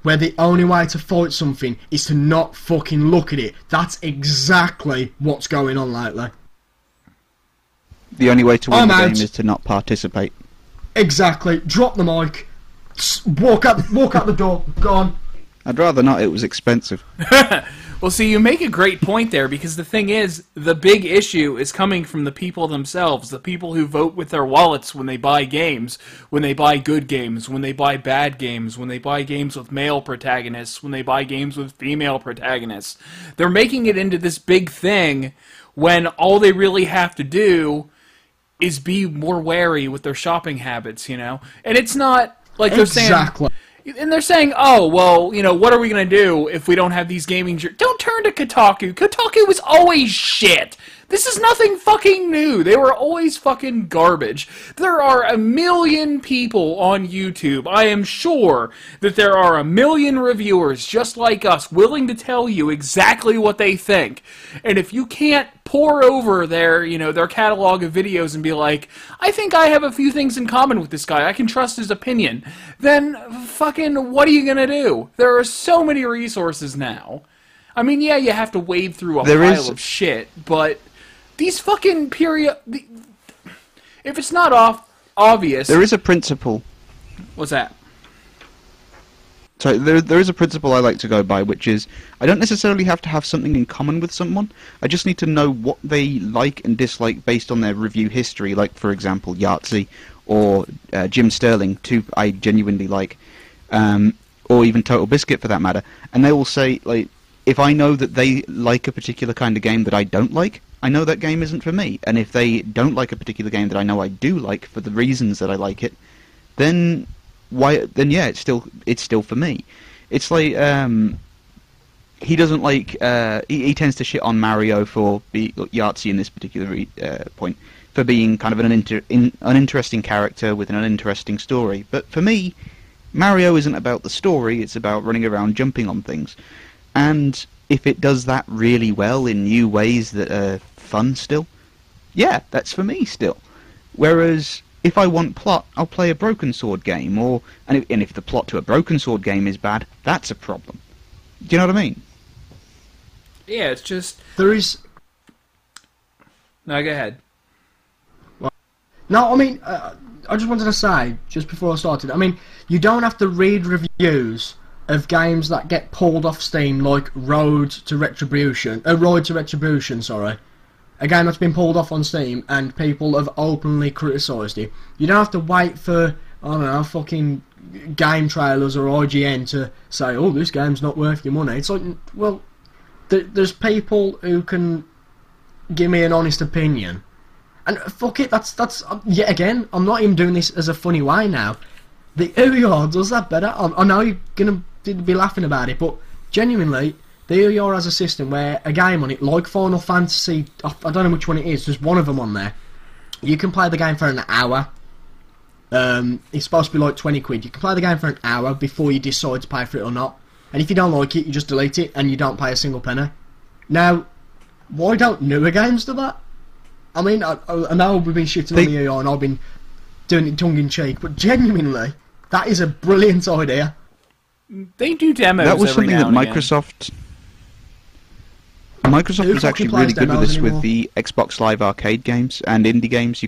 Where the only way to fight something is to not fucking look at it. That's exactly what's going on lately. The only way to win the game is to not participate. Exactly. Drop the mic. Walk out the door. Gone. I'd rather not. It was expensive. Well, see, you make a great point there, because the thing is, the big issue is coming from the people themselves, the people who vote with their wallets when they buy games, when they buy good games, when they buy bad games, when they buy games with male protagonists, when they buy games with female protagonists. They're making it into this big thing when all they really have to do is be more wary with their shopping habits, you know? And it's not like they're saying... Exactly. And they're saying, oh, well, you know, what are we going to do if we don't have these gaming... Don't turn to Kotaku. Kotaku is always shit. This is nothing fucking new. They were always fucking garbage. There are 1 million people on YouTube. I am sure that there are 1 million reviewers just like us willing to tell you exactly what they think. And if you can't pour over their, you know, their catalog of videos and be like, I think I have a few things in common with this guy, I can trust his opinion, then fucking what are you gonna do? There are so many resources now. I mean, yeah, you have to wade through a pile of shit, but these fucking if it's not obvious... There is a principle. What's that? So there is a principle I like to go by, which is, I don't necessarily have to have something in common with someone. I just need to know what they like and dislike based on their review history, like, for example, Yahtzee or Jim Sterling, two I genuinely like, or even Total Biscuit for that matter. And they all say, like, if I know that they like a particular kind of game that I don't like, I know that game isn't for me. And if they don't like a particular game that I know I do like for the reasons that I like it, then why? Then yeah, it's still for me. It's like he doesn't like he tends to shit on Mario for Yahtzee in this particular point for being kind of an uninteresting character with an uninteresting story. But for me, Mario isn't about the story; it's about running around jumping on things. And if it does that really well in new ways that are fun still, yeah, that's for me still. Whereas if I want plot, I'll play a Broken Sword game, and if the plot to a Broken Sword game is bad, that's a problem. Do you know what I mean? Yeah, it's just... There is... No, go ahead. No, I mean, I just wanted to say, just before I started, I mean, you don't have to read reviews of games that get pulled off Steam, like Road to Retribution, a game that's been pulled off on Steam, and people have openly criticised it. You don't have to wait for, I don't know, fucking game trailers or IGN to say, oh, this game's not worth your money. It's like, well, there's people who can give me an honest opinion. And fuck it, that's yet again, I'm not even doing this as a funny way now. The Ouya does that better. I know you're going to be laughing about it, but genuinely, the Ouya has a system where a game on it, like Final Fantasy, I don't know which one it is, there's one of them on there. You can play the game for an hour. It's supposed to be like 20 quid. You can play the game for an hour before you decide to pay for it or not. And if you don't like it, you just delete it and you don't pay a single penny. Now, why don't newer games do that? I mean, I know we've been shitting on the Ouya and I've been doing it tongue-in-cheek, but genuinely, that is a brilliant idea. They do demos every now and again. That was something that Microsoft was actually really good with this with the Xbox Live Arcade games and indie games.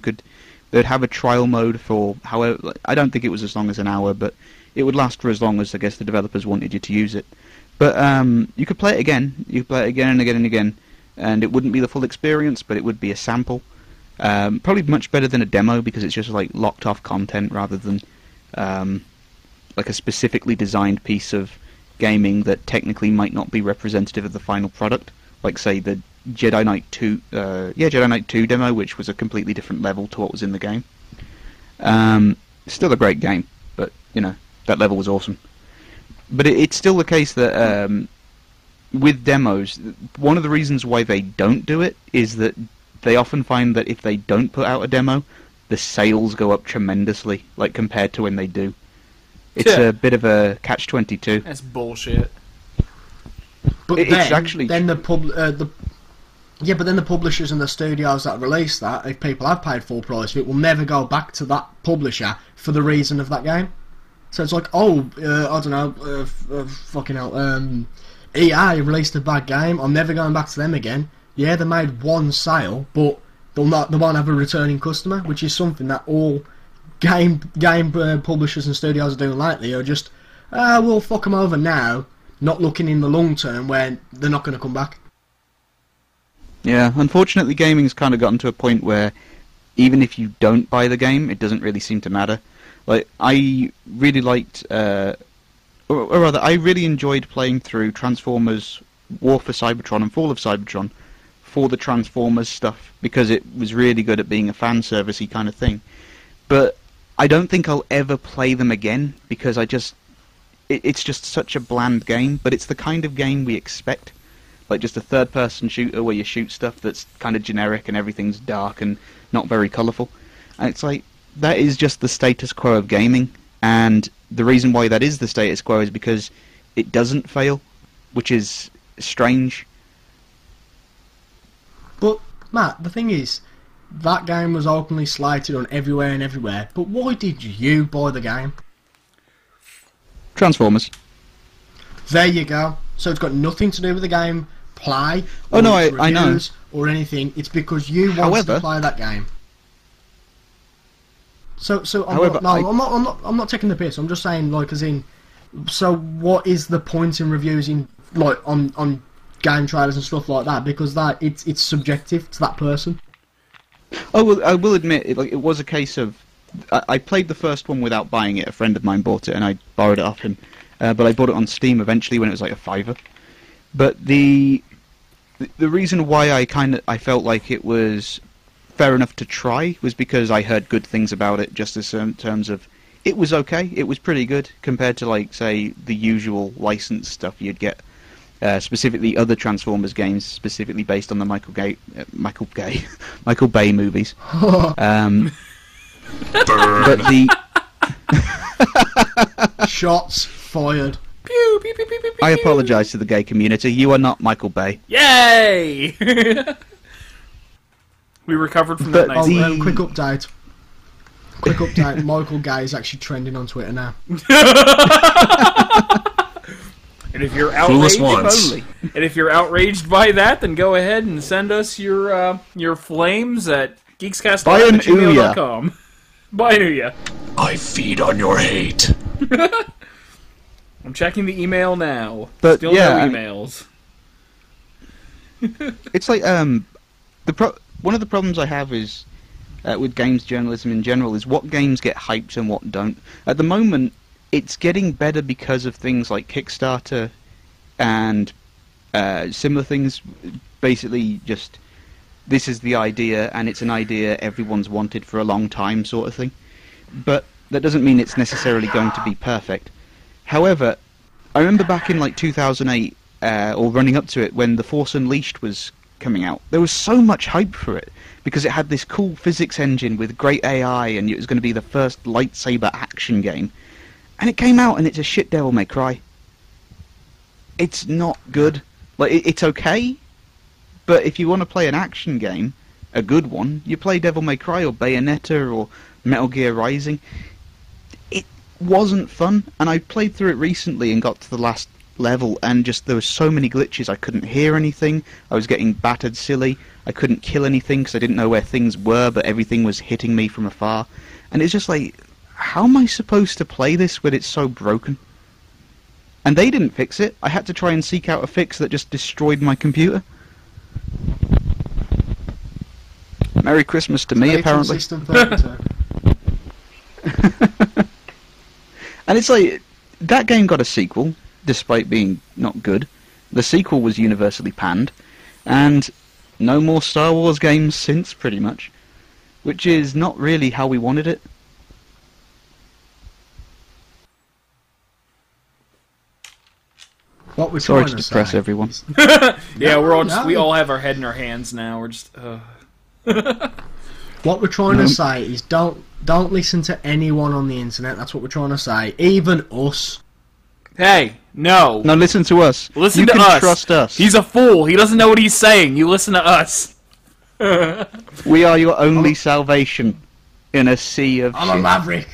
They'd have a trial mode for however... I don't think it was as long as an hour, but it would last for as long as, I guess, the developers wanted you to use it. But you could play it again. You could play it again and again and again. And it wouldn't be the full experience, but it would be a sample. Probably much better than a demo, because it's just like locked off content rather than like a specifically designed piece of gaming that technically might not be representative of the final product. Like, say, the Jedi Knight 2 demo, which was a completely different level to what was in the game. Still a great game, but, you know, that level was awesome. But it's still the case that with demos, one of the reasons why they don't do it is that they often find that if they don't put out a demo, the sales go up tremendously, like, compared to when they do. It's a bit of a catch-22. That's bullshit. But then the publishers and the studios that release that, if people have paid full price for it, will never go back to that publisher for the reason of that game. So it's like, oh, I don't know, fucking hell, EA released a bad game, I'm never going back to them again. Yeah, they made one sale, but they won't have a returning customer, which is something that all game publishers and studios are doing lately. Are just, we'll fuck them over now, not looking in the long term where they're not going to come back. Yeah, unfortunately gaming's kind of gotten to a point where even if you don't buy the game, it doesn't really seem to matter. Like, I really liked... I really enjoyed playing through Transformers War for Cybertron and Fall of Cybertron for the Transformers stuff, because it was really good at being a fan servicey kind of thing. But I don't think I'll ever play them again, because it's just such a bland game, but it's the kind of game we expect. Like, just a third-person shooter where you shoot stuff that's kind of generic and everything's dark and not very colourful. And it's like, that is just the status quo of gaming, and the reason why that is the status quo is because it doesn't fail, which is strange. But, Matt, the thing is, that game was openly slighted on everywhere and everywhere, but why did you buy the game? Transformers. There you go. So it's got nothing to do with the game play, or I know, or anything. It's because you wanted to play that game. I'm not taking the piss. I'm just saying, like, as in, so what is the point in reviews in, like, on game trailers and stuff like that? Because that it's subjective to that person. Oh, well, I will admit, it was a case of I played the first one without buying it. A friend of mine bought it, and I borrowed it off him. But I bought it on Steam eventually when it was like a $5. But the reason why I felt like it was fair enough to try was because I heard good things about it, just in terms of it was okay, it was pretty good compared to, like, say, the usual licensed stuff you'd get, specifically other Transformers games, specifically based on the Michael Bay movies. But the shots fired. Pew, pew, pew, pew, pew, I apologise to the gay community. You are not Michael Bay. Yay! We recovered from that nicely. Oh, quick update. Quick update. Michael Gay is actually trending on Twitter now. And if you're outraged, by that, then go ahead and send us your flames at geekscast@gmail.com. Buy an Ouya. I feed on your hate. I'm checking the email now. But still no emails. It's like one of the problems I have is with games journalism in general is what games get hyped and what don't. At the moment, it's getting better because of things like Kickstarter and similar things. Basically, just this is the idea, and it's an idea everyone's wanted for a long time, sort of thing. But that doesn't mean it's necessarily going to be perfect. However, I remember back in like 2008, or running up to it, when The Force Unleashed was coming out, there was so much hype for it because it had this cool physics engine with great AI, and it was going to be the first lightsaber action game. And it came out, and it's a shit Devil May Cry. It's not good. Like, it's okay, but if you want to play an action game, a good one, you play Devil May Cry or Bayonetta or Metal Gear Rising. It wasn't fun, and I played through it recently and got to the last level, and just there were so many glitches. I couldn't hear anything, I was getting battered silly, I couldn't kill anything because I didn't know where things were, but everything was hitting me from afar, and it's just like, how am I supposed to play this when it's so broken? And they didn't fix it. I had to try and seek out a fix that just destroyed my computer. Merry Christmas to me, apparently. And it's like, that game got a sequel, despite being not good. The sequel was universally panned, and no more Star Wars games since, pretty much. Which is not really how we wanted it. What we're sorry to depress everyone. Yeah, we're all just, we all have our head in our hands now. We're just. What we're trying to say is don't listen to anyone on the internet. That's what we're trying to say. Even us. Hey, no. No, listen to us. Listen to us. You can trust us. He's a fool. He doesn't know what he's saying. You listen to us. We are your only salvation in a sea of shit. I'm a maverick.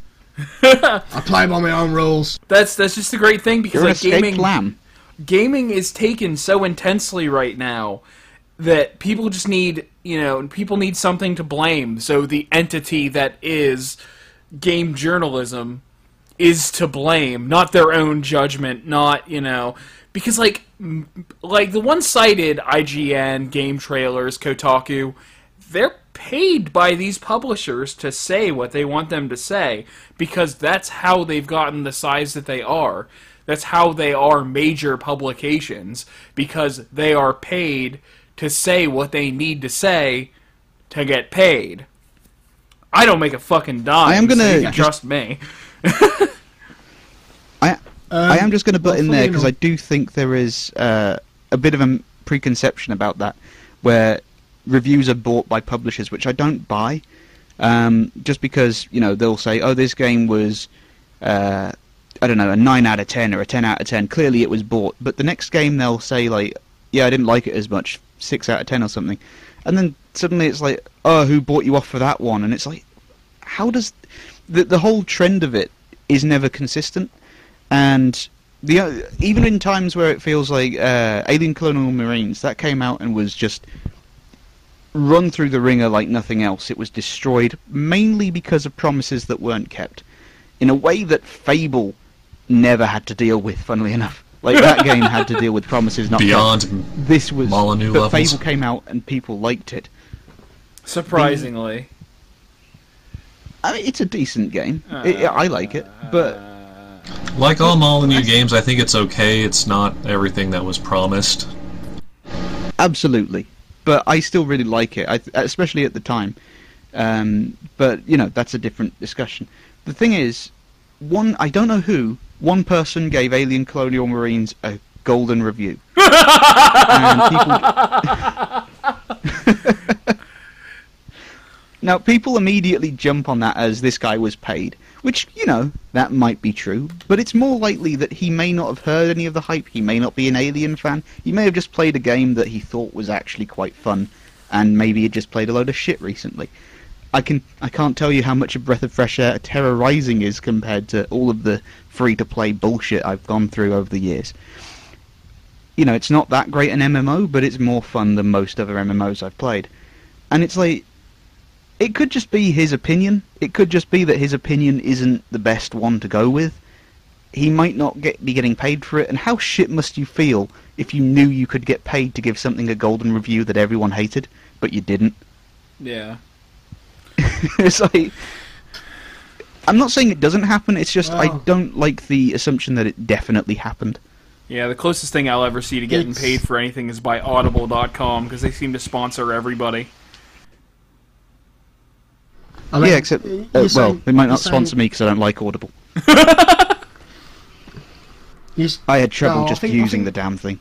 I play by my own rules. That's just a great thing because like gaming is taken so intensely right now that people just need, people need something to blame. So the entity that is game journalism is to blame, not their own judgment, not, because like the one-sided IGN, Game Trailers, Kotaku, they're paid by these publishers to say what they want them to say because that's how they've gotten the size that they are. That's how they are major publications, because they are paid to say what they need to say to get paid. I don't make a fucking dime. I am gonna trust me. I am just going to butt in there because I do think there is a bit of a preconception about that, where reviews are bought by publishers, which I don't buy, just because they'll say, "Oh, this game was." I don't know, a 9 out of 10 or a 10 out of 10. Clearly it was bought. But the next game they'll say, like, yeah, I didn't like it as much, 6 out of 10 or something. And then suddenly it's like, oh, who bought you off for that one? And it's like, how does... The whole trend of it is never consistent. And even in times where it feels like Alien Colonial Marines, that came out and was just run through the ringer like nothing else. It was destroyed mainly because of promises that weren't kept. In a way that Fable never had to deal with, funnily enough. Like, that game had to deal with promises not beyond kept. This was Molyneux but levels. Fable came out and people liked it. Surprisingly. I mean, it's a decent game. I like it, but... Like all Molyneux games, I think it's okay. It's not everything that was promised. Absolutely. But I still really like it, especially at the time. But, that's a different discussion. The thing is... I don't know who, one person gave Alien Colonial Marines a golden review. And people... Now, people immediately jump on that as this guy was paid, which, that might be true, but it's more likely that he may not have heard any of the hype, he may not be an Alien fan, he may have just played a game that he thought was actually quite fun, and maybe you just played a load of shit recently. I can't tell you how much a breath of fresh air Terror Rising is compared to all of the free-to-play bullshit I've gone through over the years. You know, it's not that great an MMO, but it's more fun than most other MMOs I've played. And it's like, it could just be his opinion. It could just be that his opinion isn't the best one to go with. He might not be getting paid for it, and how shit must you feel if you knew you could get paid to give something a golden review that everyone hated, but you didn't? Yeah. It's like, I'm not saying it doesn't happen, it's just I don't like the assumption that it definitely happened. Yeah, the closest thing I'll ever see to getting paid for anything is by Audible.com, because they seem to sponsor everybody. Yeah, except, they might not sponsor me because I don't like Audible. I had trouble using the damn thing.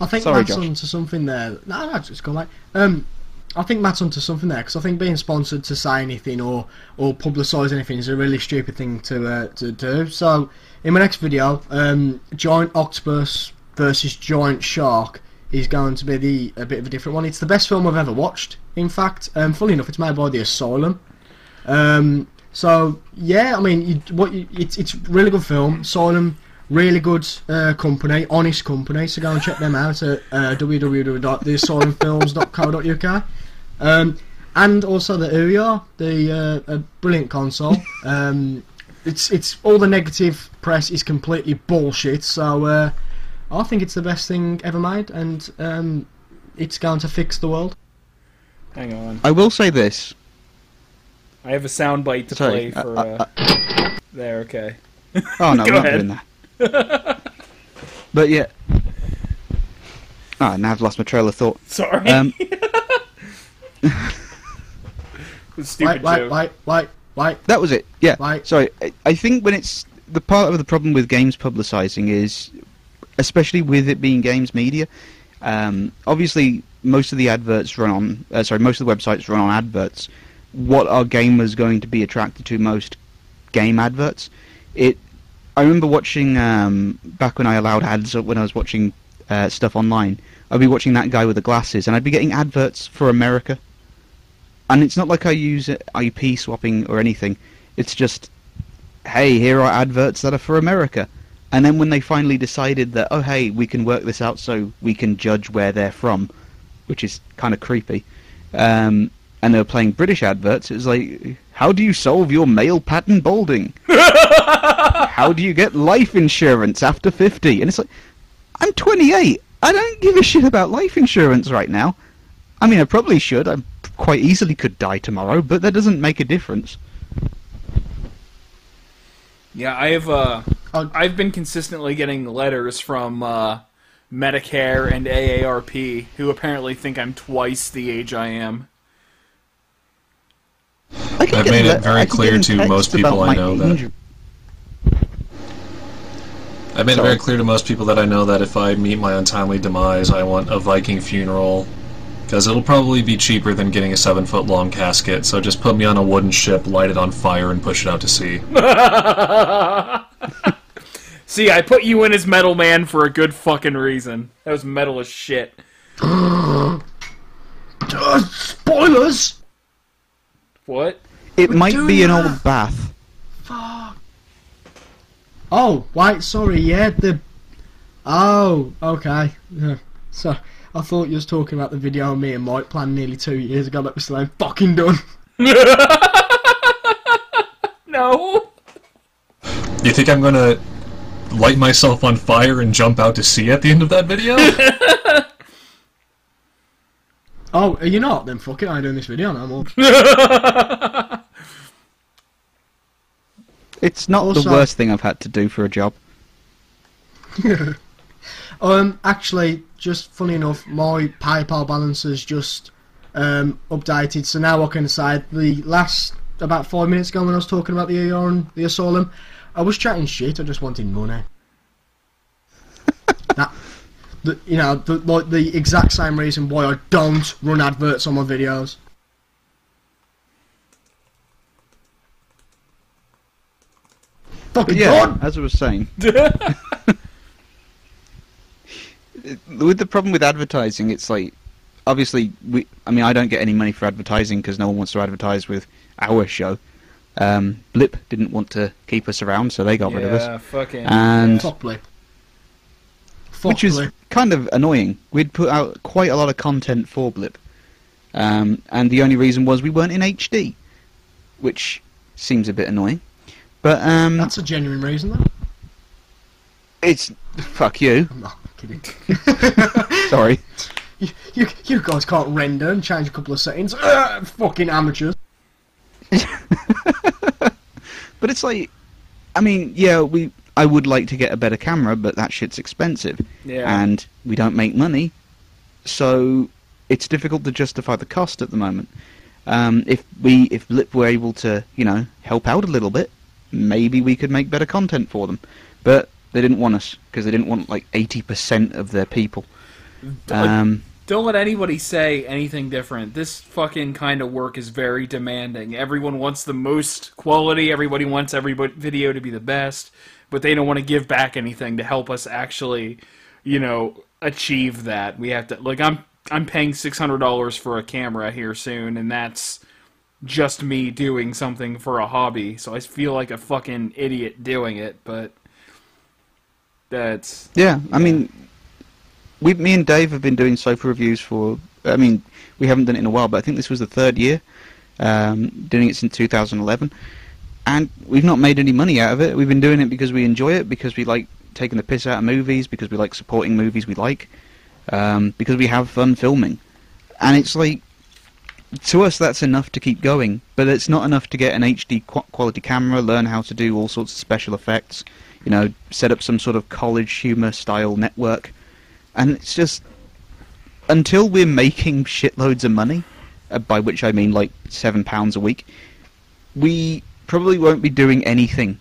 I think Sorry, Matt's onto something there. No, just go like. I think Matt's onto something there, because I think being sponsored to say anything or publicise anything is a really stupid thing to do. So in my next video, giant octopus versus giant shark is going to be a bit of a different one. It's the best film I've ever watched. In fact, funnily enough, it's made by The Asylum. So yeah, I mean, it's really good film. Asylum, really good company, honest company. So go and check them out at www.theasylumfilms.co.uk. And also the Ouya, a brilliant console. It's all the negative press is completely bullshit. So I think it's the best thing ever made, and it's going to fix the world. Hang on. I will say this. I have a soundbite to play for... There, okay. Oh, no, we're not doing that. But, yeah. Oh, now I've lost my trail of thought. Sorry. Stupid joke. Wait. That was it, yeah. Sorry, I think when it's... The part of the problem with games publicising is, especially with it being games media, obviously most of the adverts run on... most of the websites run on adverts. What are gamers going to be attracted to most? Game adverts. I remember watching back when I allowed ads, when I was watching stuff online, I'd be watching that guy with the glasses, and I'd be getting adverts for America. And it's not like I use IP swapping or anything. It's just, hey, here are adverts that are for America. And then when they finally decided that, oh hey, we can work this out so we can judge where they're from, which is kind of creepy. And they were playing British adverts, it was like, how do you solve your male pattern balding? How do you get life insurance after 50? And it's like, I'm 28, I don't give a shit about life insurance right now. I mean, I probably should, I quite easily could die tomorrow, but that doesn't make a difference. Yeah, I've been consistently getting letters from Medicare and AARP, who apparently think I'm twice the age I am. I've made it very clear to most people I know that. I've made it very clear to most people that I know that if I meet my untimely demise, I want a Viking funeral, because it'll probably be cheaper than getting a 7-foot-long casket, so just put me on a wooden ship, light it on fire, and push it out to sea. See, I put you in as Metal Man for a good fucking reason. That was metal as shit. Spoilers! What? It might be an old bath. Fuck. Oh, wait, sorry, yeah, Oh, okay. Yeah. So, I thought you was talking about the video me and Mike planned nearly 2 years ago, but we're still ain't fucking done. No. You think I'm gonna light myself on fire and jump out to sea at the end of that video? Oh, are you not? Then fuck it, I ain't doing this video no more. It's not also, the worst thing I've had to do for a job. Actually, just funny enough, my PayPal balance has just updated, so now I can say the last, about 5 minutes ago when I was talking about the ER and the Asylum, I was chatting shit, I just wanted money. The exact same reason why I don't run adverts on my videos. Fucking God! As I was saying, with the problem with advertising, it's like obviously, I don't get any money for advertising because no one wants to advertise with our show. Blip didn't want to keep us around, so they got rid of us. Yeah, fucking. And Which is kind of annoying. We'd put out quite a lot of content for Blip. And the only reason was we weren't in HD, which seems a bit annoying. But that's a genuine reason, though. It's... Fuck you. I'm not kidding. Sorry. You guys can't render and change a couple of settings. Fucking amateurs. But it's like... I mean, yeah, I would like to get a better camera, but that shit's expensive. Yeah. And we don't make money. So... it's difficult to justify the cost at the moment. If Blip were able to, help out a little bit, maybe we could make better content for them. But they didn't want us, because they didn't want, 80% of their people. Don't let anybody say anything different. This fucking kind of work is very demanding. Everyone wants the most quality, everybody wants every video to be the best, but they don't want to give back anything to help us actually, achieve that. We have to, I'm paying $600 for a camera here soon, and that's just me doing something for a hobby. So I feel like a fucking idiot doing it, but that's... Yeah, I mean, me and Dave have been doing sofa reviews for... I mean, we haven't done it in a while, but I think this was the third year, doing it since 2011. And we've not made any money out of it. We've been doing it because we enjoy it, because we like taking the piss out of movies, because we like supporting movies we like. Because we have fun filming, and it's to us that's enough to keep going, but it's not enough to get an HD quality camera, learn how to do all sorts of special effects, set up some sort of college humor style network. And it's just, until we're making shitloads of money, by which I mean £7 a week, we probably won't be doing anything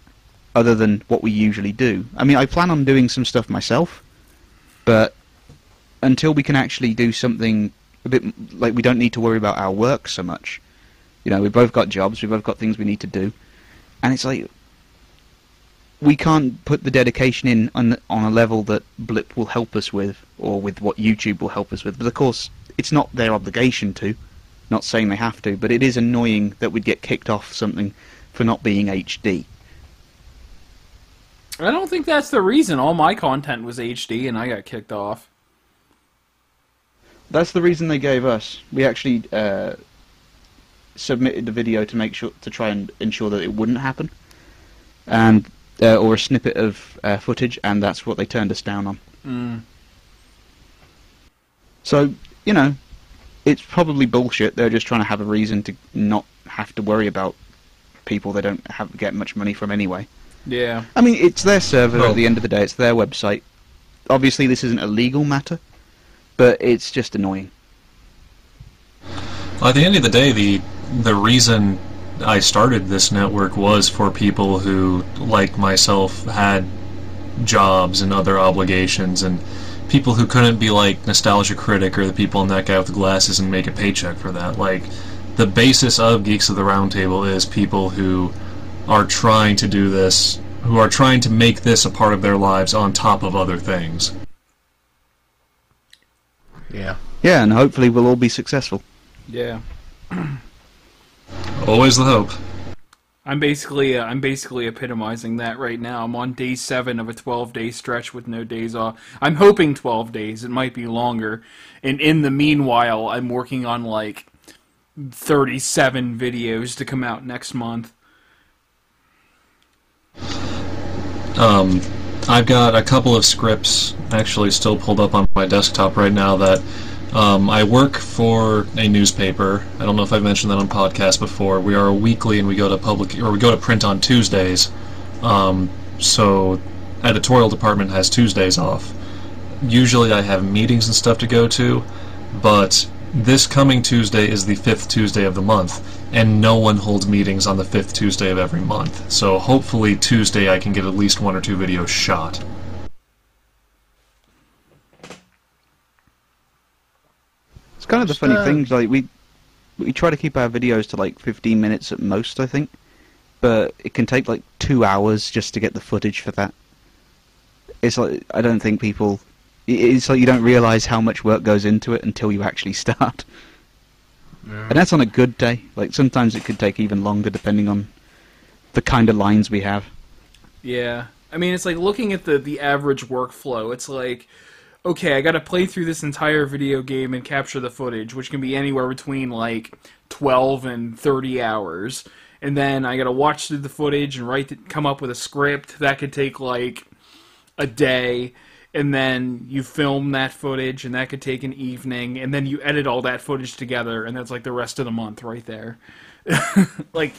other than what we usually do. I mean, I plan on doing some stuff myself, but until we can actually do something a bit, we don't need to worry about our work so much. We've both got jobs, we've both got things we need to do, and it's we can't put the dedication in on a level that Blip will help us with, or with what YouTube will help us with. But of course, it's not their obligation to, not saying they have to, but it is annoying that we'd get kicked off something for not being HD. I don't think that's the reason. All my content was HD and I got kicked off. That's the reason they gave us. We actually submitted the video to make sure, to try and ensure that it wouldn't happen, and or a snippet of footage, and that's what they turned us down on. Mm. So it's probably bullshit. They're just trying to have a reason to not have to worry about people they don't get much money from anyway. Yeah. I mean, it's their server at the end of the day. It's their website. Obviously, this isn't a legal matter. But it's just annoying. Well, at the end of the day, the reason I started this network was for people who, like myself, had jobs and other obligations, and people who couldn't be like Nostalgia Critic or the people in That Guy with the Glasses and make a paycheck for that. The basis of Geeks of the Roundtable is people who are trying to do this, who are trying to make this a part of their lives on top of other things. Yeah. Yeah, and hopefully we'll all be successful. Yeah. Always the hope. I'm basically epitomizing that right now. I'm on day 7 of a 12-day stretch with no days off. I'm hoping 12 days. It might be longer. And in the meanwhile, I'm working on 37 videos to come out next month. I've got a couple of scripts actually still pulled up on my desktop right now that I work for a newspaper. I don't know if I've mentioned that on podcast before. We are a weekly, and we go to print on Tuesdays. So editorial department has Tuesdays off. Usually I have meetings and stuff to go to, but this coming Tuesday is the 5th Tuesday of the month, and no one holds meetings on the 5th Tuesday of every month. So hopefully Tuesday I can get at least one or two videos shot. It's kind of the funny thing, we try to keep our videos to 15 minutes at most, I think, but it can take 2 hours just to get the footage for that. It's I don't think people It's like you don't realise how much work goes into it until you actually start. Yeah. And that's on a good day. Like, sometimes it could take even longer depending on the kind of lines we have. Yeah. I mean, it's like looking at the average workflow. It's like, okay, I got to play through this entire video game and capture the footage, which can be anywhere between, like, 12 and 30 hours. And then I got to watch through the footage and come up with a script. That could take, like, a day. And then you film that footage, and that could take an evening, and then you edit all that footage together, and that's like the rest of the month right there. Like,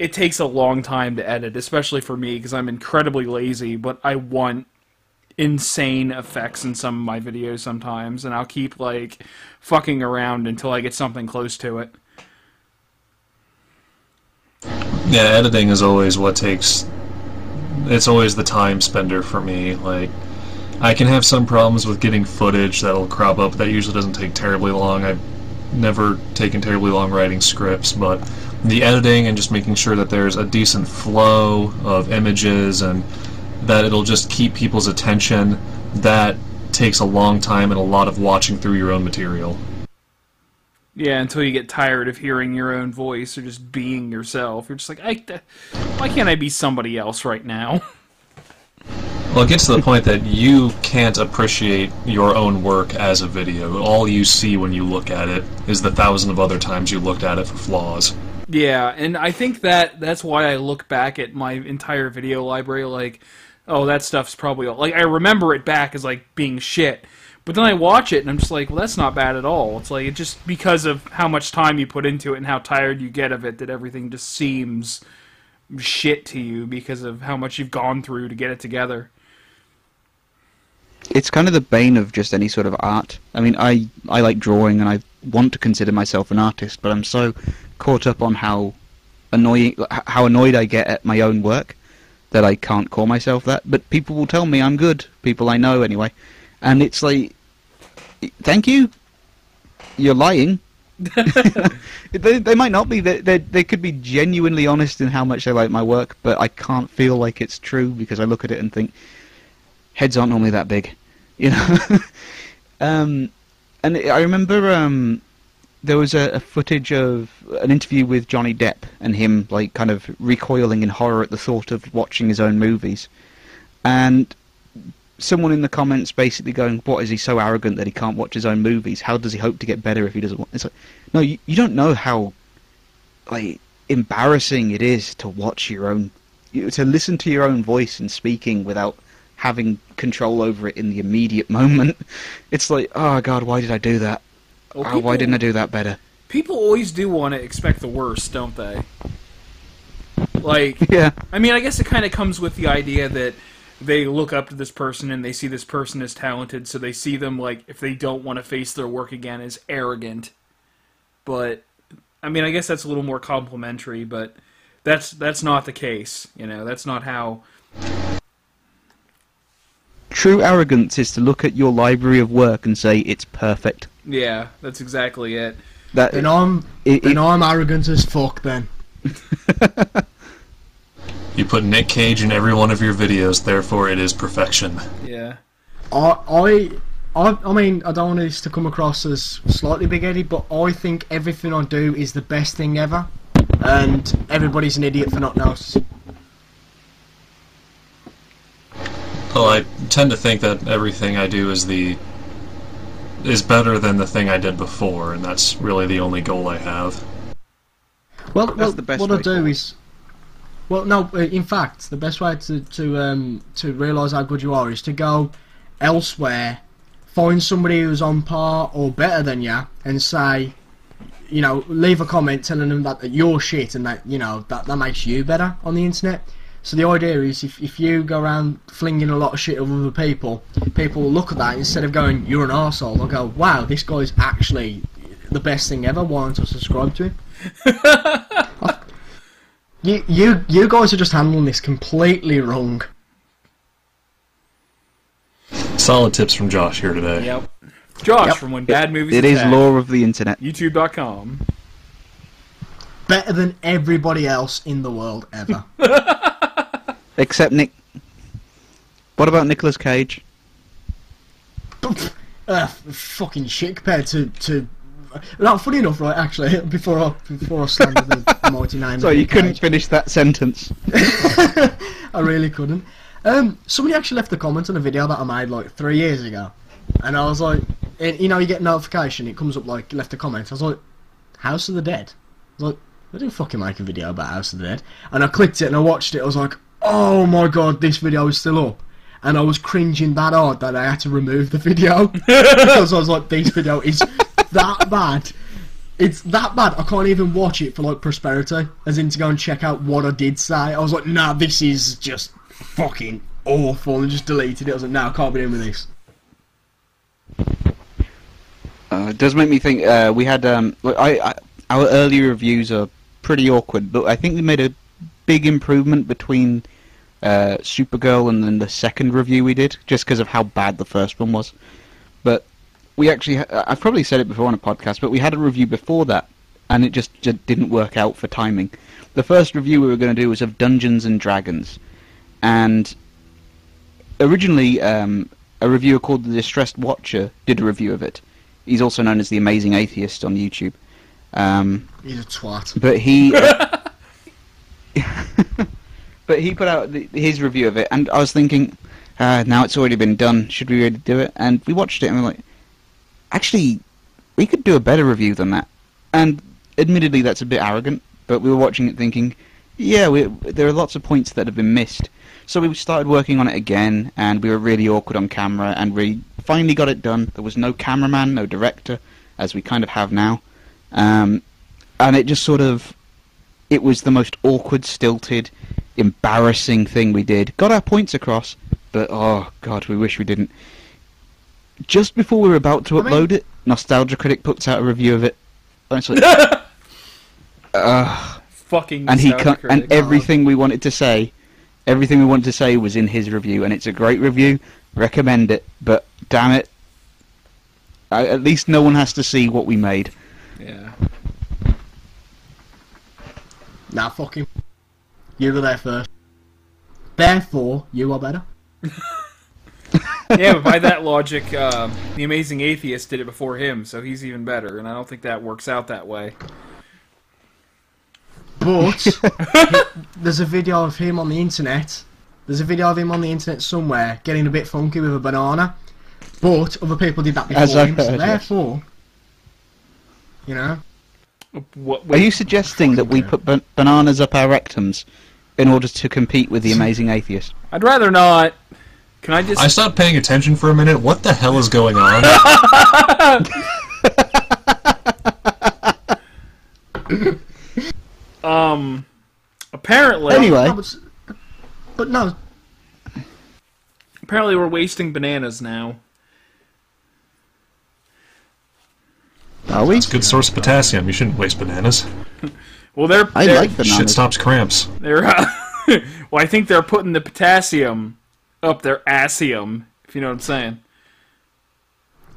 it takes a long time to edit, especially for me, because I'm incredibly lazy, but I want insane effects in some of my videos sometimes, and I'll keep, like, fucking around until I get something close to it. Yeah, editing is always what takes... It's always the time spender for me, like... I can have some problems with getting footage that'll crop up. That usually doesn't take terribly long. I've never taken terribly long writing scripts, but the editing and just making sure that there's a decent flow of images and that it'll just keep people's attention, that takes a long time and a lot of watching through your own material. Yeah, until you get tired of hearing your own voice or just being yourself. You're just like, why can't I be somebody else right now? Well, it gets to the point that you can't appreciate your own work as a video. All you see when you look at it is the thousand of other times you looked at it for flaws. Yeah, and I think that's why I look back at my entire video library like, oh, that stuff's probably... Like, I remember it back as, like, being shit. But then I watch it, and I'm just like, well, that's not bad at all. It's like, it's just because of how much time you put into it and how tired you get of it that everything just seems shit to you because of how much you've gone through to get it together. It's kind of the bane of just any sort of art. I mean, I like drawing, and I want to consider myself an artist, but I'm so caught up on how annoyed I get at my own work that I can't call myself that. But people will tell me I'm good, people I know anyway. And it's like, thank you. You're lying. they might not be. They could be genuinely honest in how much they like my work, but I can't feel like it's true because I look at it and think, heads aren't normally that big, you know. And I remember there was a footage of an interview with Johnny Depp and him, like, kind of recoiling in horror at the thought of watching his own movies. And someone in the comments basically going, "What, is he so arrogant that he can't watch his own movies? How does he hope to get better if he doesn't want?" It's like, no, you don't know how, like, embarrassing it is to watch your own, to listen to your own voice and speaking without having control over it in the immediate moment. It's like, oh god, why did I do that? Well, people, why didn't I do that better? People always do want to expect the worst, don't they? Like, yeah. I mean, I guess it kind of comes with the idea that they look up to this person and they see this person as talented, so they see them, like, if they don't want to face their work again, as arrogant. But, I mean, I guess that's a little more complimentary, but that's not the case, you know, that's not how... True arrogance is to look at your library of work and say it's perfect. Yeah, that's exactly it. I'm arrogant as fuck then. You put Nick Cage in every one of your videos, therefore it is perfection. Yeah. I mean, I don't want this to come across as slightly big-headed, but I think everything I do is the best thing ever, and everybody's an idiot for not noticing. Well, I tend to think that everything I do is better than the thing I did before, and that's really the only goal I have. Well, in fact, the best way to realise how good you are is to go elsewhere, find somebody who's on par or better than you, and say, you know, leave a comment telling them that you're shit, and that, you know, that makes you better on the internet. So the idea is, if you go around flinging a lot of shit at other people, people will look at that, instead of going, you're an arsehole, they'll go, wow, this guy's actually the best thing ever, why don't I subscribe to him? You guys are just handling this completely wrong. Solid tips from Josh here today. Yep. Josh from When Bad Movies Attack. It is lore of the internet. YouTube.com. Better than everybody else in the world ever. Except Nick. What about Nicolas Cage? fucking shit compared to Like, funny enough, right? Actually, before I slander the mighty name. Sorry, you couldn't finish that sentence. I really couldn't. Somebody actually left a comment on a video that I made like 3 years ago, and I was like, you know, you get a notification, it comes up like left a comment. I was like, House of the Dead. I was like, I didn't fucking make a video about House of the Dead. And I clicked it and I watched it. I was like, oh my god, this video is still up. And I was cringing that hard that I had to remove the video because I was like, this video is that bad. It's that bad. I can't even watch it for like prosperity, as in to go and check out what I did say. I was like, nah, this is just fucking awful, and just deleted it. I was like, nah, I can't be in with this. It does make me think. We had our early reviews are pretty awkward, but I think we made a big improvement between Supergirl and then the second review we did, just because of how bad the first one was. But we actually, I've probably said it before on a podcast, but we had a review before that, and it just didn't work out for timing. The first review we were going to do was of Dungeons and Dragons, and originally a reviewer called The Distressed Watcher did a review of it. He's also known as The Amazing Atheist on YouTube. He's a twat. But he... but he put out his review of it, and I was thinking, now it's already been done, should we really do it? And we watched it, and we're like, actually, we could do a better review than that. And admittedly, that's a bit arrogant, but we were watching it thinking, yeah, there are lots of points that have been missed. So we started working on it again, and we were really awkward on camera, and we finally got it done. There was no cameraman, no director, as we kind of have now. And it just sort of... It was the most awkward, stilted, embarrassing thing we did. Got our points across, but oh god, we wish we didn't. Just before we were about to upload it, Nostalgia Critic puts out a review of it. Honestly, fucking. And and everything we wanted to say, was in his review, and it's a great review. Recommend it, but damn it, at least no one has to see what we made. Yeah. Nah, fuck him. You were there first. Therefore, you are better. Yeah, but by that logic, The Amazing Atheist did it before him, so he's even better, and I don't think that works out that way. But, there's a video of him on the internet. There's a video of him on the internet somewhere, getting a bit funky with a banana. But, other people did that before him, so therefore... You know... Are you suggesting that we put bananas up our rectums in order to compete with The Amazing Atheist? I'd rather not. Can I just... I stopped paying attention for a minute. What the hell is going on? Apparently... Anyway. But no... Apparently we're wasting bananas now. Are we? It's a good source of potassium. You shouldn't waste bananas. Well, I like bananas. Shit stops cramps. Well, I think they're putting the potassium up their assium, if you know what I'm saying.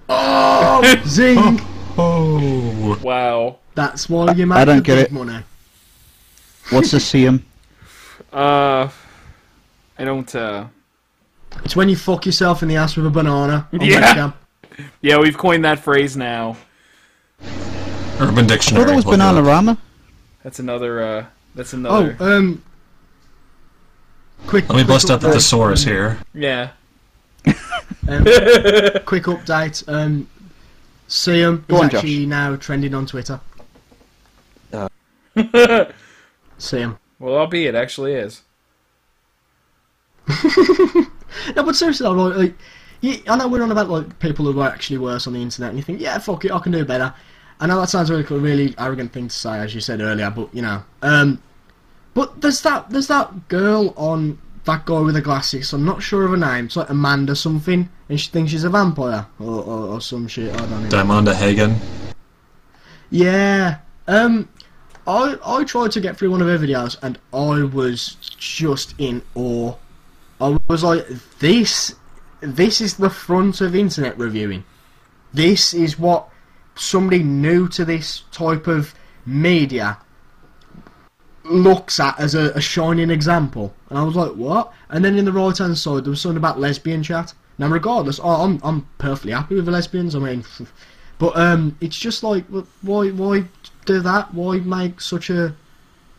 Oh, zing! Oh. Wow. That's why you made the big money. What's a sium? I don't. It's when you fuck yourself in the ass with a banana. Yeah. Yeah, we've coined that phrase now. Urban Dictionary. I thought that was Bananarama. That's another, Oh, Let me bust out the thesaurus here. Yeah. Quick update. Siam is actually now trending on Twitter. Siam. Well, albeit, it actually is. No, but seriously, I'm like... Yeah, I know we're on about like people who are actually worse on the internet, and you think, yeah, fuck it, I can do better. I know that sounds like a really arrogant thing to say, as you said earlier, but you know. But there's that girl on that guy with the glasses. So I'm not sure of her name. It's like Amanda something, and she thinks she's a vampire or some shit. I don't know. Diamanda Hagen. Yeah. I tried to get through one of her videos, and I was just in awe. I was like, this is the front of internet reviewing. This is what somebody new to this type of media looks at as a shining example. And I was like, what? And then in the right hand side there was something about lesbian chat. Now, regardless, I'm perfectly happy with the lesbians. I mean, but it's just like, why do that? Why make such a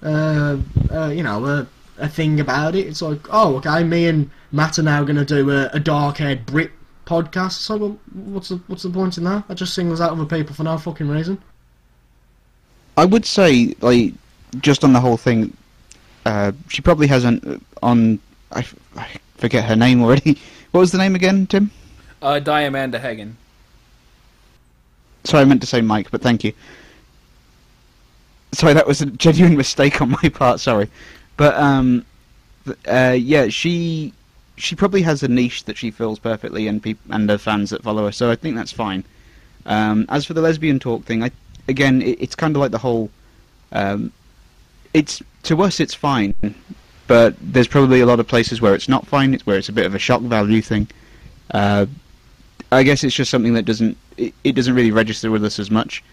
you know, a thing about it? It's like, oh, okay, me and Matt are now gonna do a dark-haired Brit podcast. So, well, what's the point in that? That just singles out other people for no fucking reason. I would say, like, just on the whole thing, she probably hasn't on. I forget her name already. What was the name again, Tim? Diamanda Hagen. Sorry, I meant to say Mike, but thank you. Sorry, that was a genuine mistake on my part, sorry. But, yeah, she probably has a niche that she fills perfectly and her fans that follow her, so I think that's fine. As for the lesbian talk thing, again, it's kind of like the whole... it's to us, it's fine, but there's probably a lot of places where it's not fine, it's where it's a bit of a shock value thing. I guess it's just something that doesn't really register with us as much,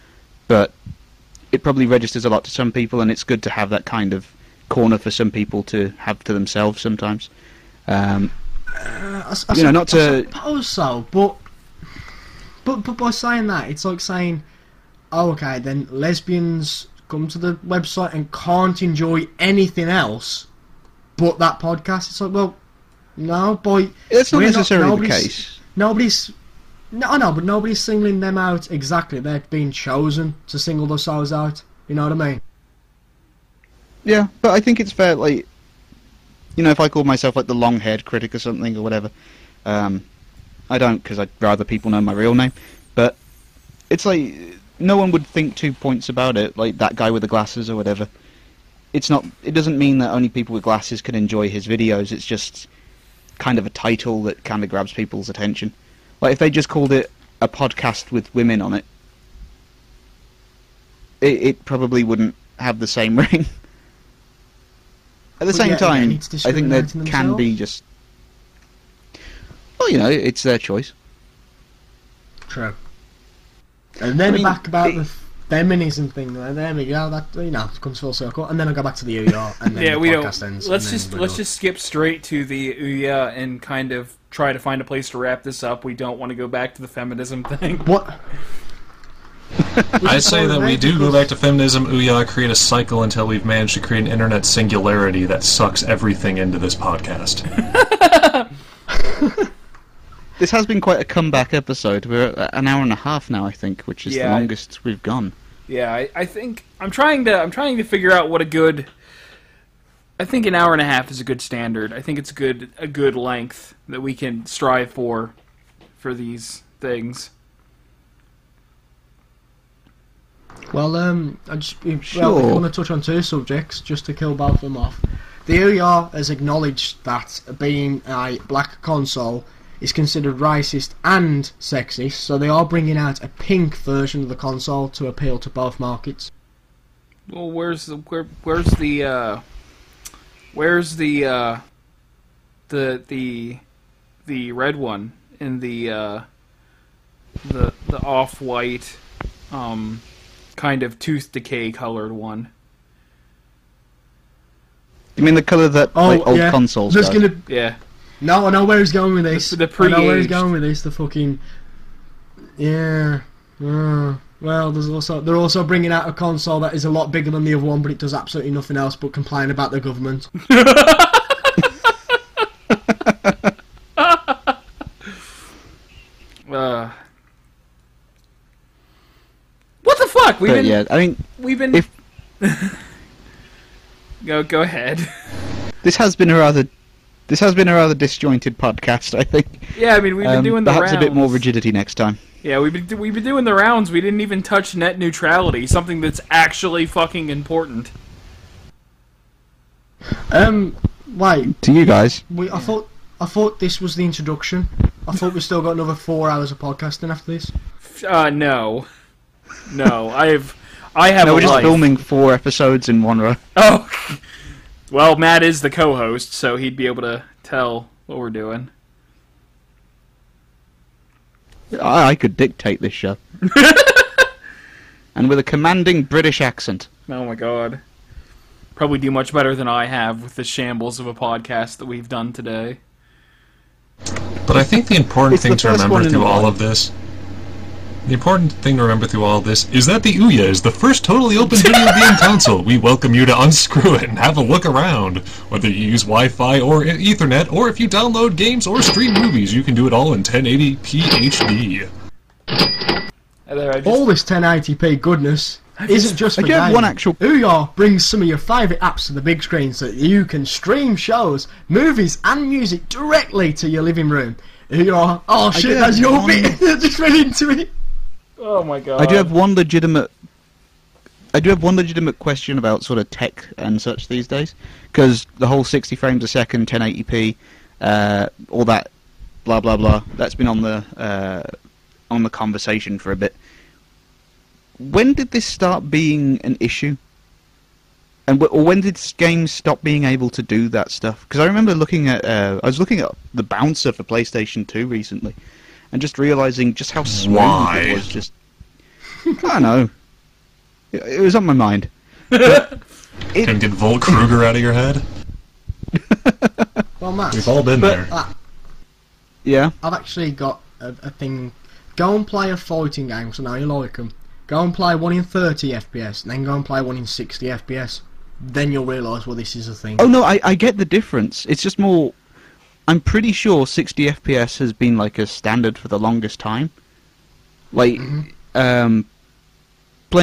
but it probably registers a lot to some people, and it's good to have that kind of corner for some people to have to themselves sometimes. I suppose so, but by saying that, it's like saying, oh, okay, then lesbians come to the website and can't enjoy anything else but that podcast. It's like, well, no, boy, that's not necessarily the case. But nobody's singling them out exactly. They're being chosen to single themselves out. You know what I mean? Yeah, but I think it's fair, like, you know, if I call myself, like, the long-haired critic or something or whatever, I don't, because I'd rather people know my real name, but it's like, no one would think 2 points about it, like that guy with the glasses or whatever. It's not, it doesn't mean that only people with glasses can enjoy his videos, it's just kind of a title that kind of grabs people's attention. Like, if they just called it a podcast with women on it, it probably wouldn't have the same ring. At the same time, I think there can be just... Well, you know, it's their choice. True. And then back about the feminism thing. There we go. That, you know, comes full circle. And then I go back to the Ouya, and then yeah, the podcast ends. Let's just skip straight to the Ouya and kind of try to find a place to wrap this up. We don't want to go back to the feminism thing. What? I say that we do go back to feminism, Ouya, create a cycle until we've managed to create an internet singularity that sucks everything into this podcast. This has been quite a comeback episode. We're at an hour and a half now, I think, which is the longest we've gone. Yeah, I think I'm trying to figure out what a good... I think an hour and a half is a good standard. I think it's a good length that we can strive for these things. Well, I want to touch on two subjects just to kill both of them off. The Ouya has acknowledged that being a black console is considered racist and sexist, so they are bringing out a pink version of the console to appeal to both markets. Well, where's the red one in the off-white kind of tooth decay colored one? You mean the color that old consoles go? Yeah. No, I know where he's going with this. I know where he's going with this. The fucking... Yeah. Well, they're also bringing out a console that is a lot bigger than the other one, but it does absolutely nothing else but complain about the government. What the fuck? Go ahead. This has been a rather disjointed podcast, I think. Yeah, I mean, we've been doing the rounds. Perhaps a bit more rigidity next time. Yeah, we've been doing the rounds. We didn't even touch net neutrality, something that's actually fucking important. Wait. To you guys. I thought this was the introduction. I thought we still got another 4 hours of podcasting after this. No. I have. No, we're just filming 4 episodes in one row. Oh. Well, Matt is the co-host, so he'd be able to tell what we're doing. I could dictate this show. And with a commanding British accent. Oh my god. Probably do much better than I have with the shambles of a podcast that we've done today. But I think the important thing to remember through all of this... The important thing to remember through all this is that the Ouya is the first totally open video game console. We welcome you to unscrew it and have a look around. Whether you use Wi-Fi or Ethernet, or if you download games or stream movies, you can do it all in 1080p HD. Hello, all this 1080p goodness isn't just for games. Ouya brings some of your favourite apps to the big screen so that you can stream shows, movies and music directly to your living room. Ouya, oh shit, that's your bit! Just went into it! Oh my god! I do have one legitimate question about sort of tech and such these days, because the whole 60 frames a second, 1080p, all that, blah blah blah. That's been on the conversation for a bit. When did this start being an issue? And or when did games stop being able to do that stuff? Because I remember looking at I was looking at the bouncer for PlayStation 2 recently. And just realising just how smooth it was. Just I don't know. It was on my mind. Can get Volt Kruger out of your head? Well, Matt, we've all been there. Yeah. I've actually got a thing. Go and play a fighting game, so now you like them. Go and play one in 30 FPS, and then go and play one in 60 FPS. Then you'll realise, well, this is a thing. Oh no, I get the difference. It's just more. I'm pretty sure 60 FPS has been like a standard for the longest time. Like, playing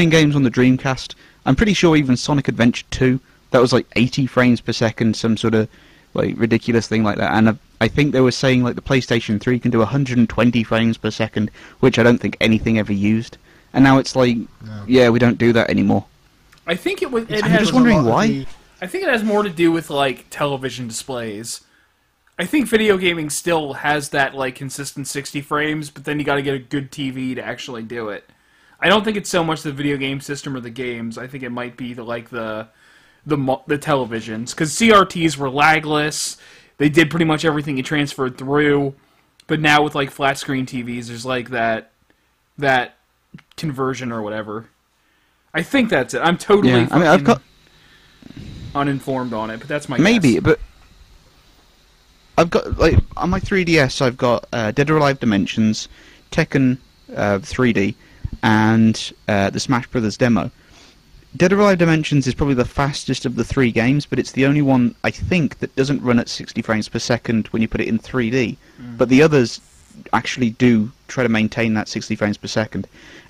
games on the Dreamcast, I'm pretty sure even Sonic Adventure 2, that was like 80 frames per second, some sort of like ridiculous thing like that. And I think they were saying like the PlayStation 3 can do 120 frames per second, which I don't think anything ever used. And now it's like, yeah, we don't do that anymore. I think it was. I'm just wondering why. I think it has more to do with like television displays. I think video gaming still has that like consistent 60 frames, but then you got to get a good TV to actually do it. I don't think it's so much the video game system or the games. I think it might be the televisions, because CRTs were lagless. They did pretty much everything you transferred through, but now with like flat screen TVs, there's like that conversion or whatever. I think that's it. I'm totally uninformed on it, but that's my guess. But. I've got, like, on my 3DS, I've got Dead or Alive Dimensions, Tekken 3D, and the Smash Brothers demo. Dead or Alive Dimensions is probably the fastest of the three games, but it's the only one, I think, that doesn't run at 60 frames per second when you put it in 3D. Mm. But the others actually do try to maintain that 60 frames per second.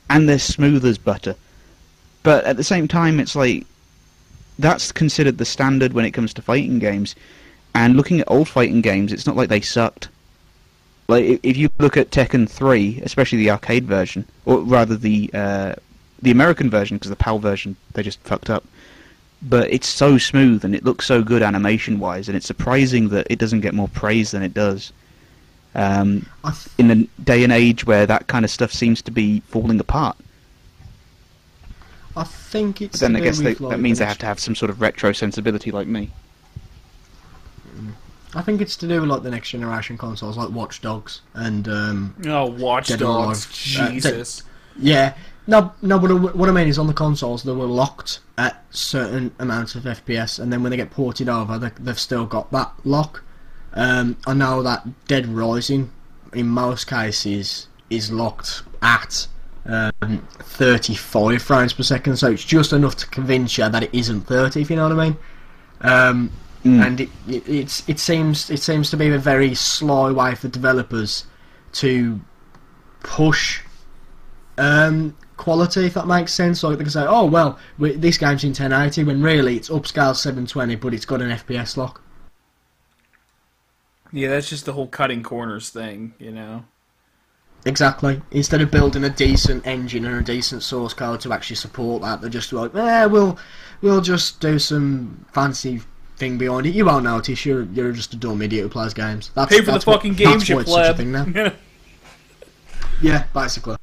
And they're smooth as butter. But at the same time, it's like, that's considered the standard when it comes to fighting games. And looking at old fighting games, it's not like they sucked. Like, if you look at Tekken 3, especially the arcade version, or rather the American version, because the PAL version, they just fucked up. But it's so smooth, and it looks so good animation-wise, and it's surprising that it doesn't get more praise than it does. In a day and age where that kind of stuff seems to be falling apart. I think it's... But then I guess that means they have to have some sort of retro sensibility like me. I think it's to do with like the next generation consoles, like Watch Dogs and Watch Dogs, Jesus. No. But what I mean is, on the consoles, they were locked at certain amounts of FPS, and then when they get ported over, they've still got that lock. I know that Dead Rising, in most cases, is locked at 35 frames per second, so it's just enough to convince you that it isn't 30. If you know what I mean. And it seems to be a very sly way for developers to push quality, if that makes sense. So they can say, "Oh well, this game's in 1080," when really it's upscaled 720, but it's got an FPS lock. Yeah, that's just the whole cutting corners thing, you know. Exactly. Instead of building a decent engine and a decent source code to actually support that, they're just like, "Eh, we'll just do some fancy." Thing behind it, you won't notice. You're just a dumb idiot who plays games. Pay for the fucking games you play. Yeah, basically.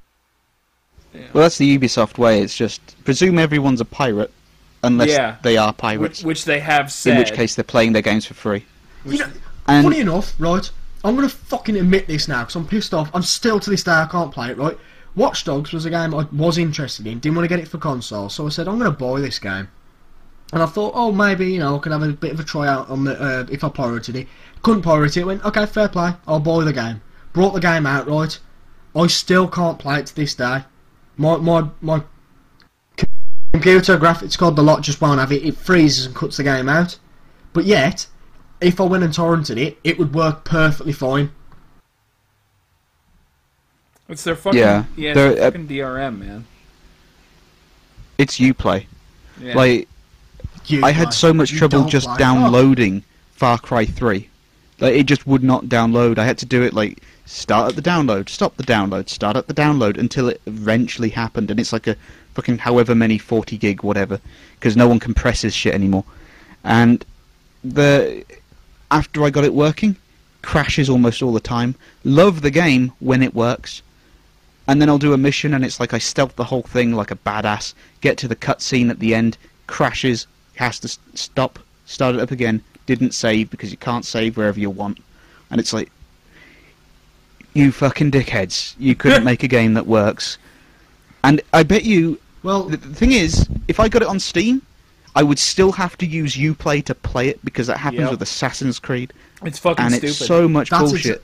Yeah. Well, that's the Ubisoft way. It's just presume everyone's a pirate, unless they are pirates, which they have said. In which case, they're playing their games for free. You know, funny enough, right? I'm gonna fucking admit this now because I'm pissed off. I'm still to this day I can't play it. Right? Watch Dogs was a game I was interested in. Didn't want to get it for console, so I said I'm gonna buy this game. And I thought, oh, maybe, you know, I can have a bit of a tryout on the, if I pirated it. Couldn't pirate it, went, okay, fair play, I'll buy the game. Brought the game out, right? I still can't play it to this day. My computer graphics card, the lot, just won't have it. It freezes and cuts the game out. But yet, if I went and torrented it, it would work perfectly fine. It's their fucking, fucking DRM, man. It's Uplay. Yeah. Like, I had so much trouble just downloading Far Cry 3. Like, it just would not download. I had to do it, like, start at the download, stop the download, start at the download, until it eventually happened. And it's like a fucking however many 40 gig, whatever, because no one compresses shit anymore. And after I got it working, crashes almost all the time. Love the game when it works. And then I'll do a mission, and it's like I stealth the whole thing like a badass, get to the cutscene at the end, crashes, has to stop, start it up again, didn't save because you can't save wherever you want. And it's like, you fucking dickheads, you couldn't make a game that works. And I bet you, well, the thing is, if I got it on Steam, I would still have to use Uplay to play it, because that happens with Assassin's Creed. It's fucking stupid. And it's so much bullshit.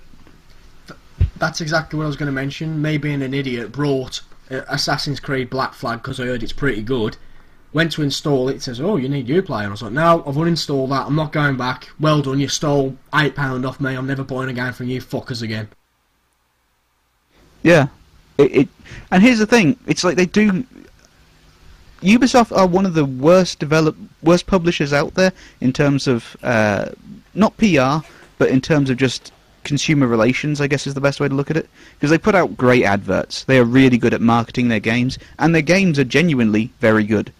That's exactly what I was going to mention. Me being an idiot brought Assassin's Creed Black Flag because I heard it's pretty good. Went to install it, says, oh, you need Uplay. And I was like, no, I've uninstalled that, I'm not going back. Well done, you stole £8 off me, I'm never buying a game from you fuckers again. Yeah. And here's the thing, it's like they do... Ubisoft are one of the worst publishers out there in terms of, not PR, but in terms of just... consumer relations, I guess, is the best way to look at it, because they put out great adverts, they are really good at marketing their games, and their games are genuinely very good,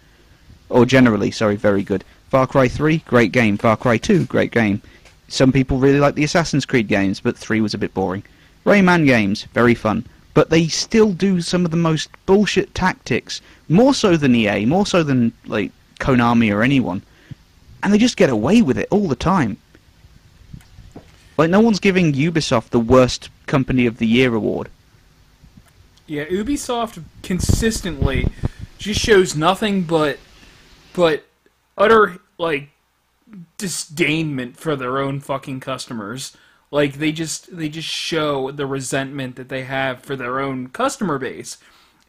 or generally, sorry, very good. Far Cry 3, great game. Far Cry 2, great game. Some people really like the Assassin's Creed games, but 3 was a bit boring. Rayman games, very fun, but they still do some of the most bullshit tactics, more so than EA, more so than like Konami or anyone, and they just get away with it all the time. Like, no one's giving Ubisoft the worst company of the year award. Yeah, Ubisoft consistently just shows nothing but utter, like, disdainment for their own fucking customers. Like, they just show the resentment that they have for their own customer base.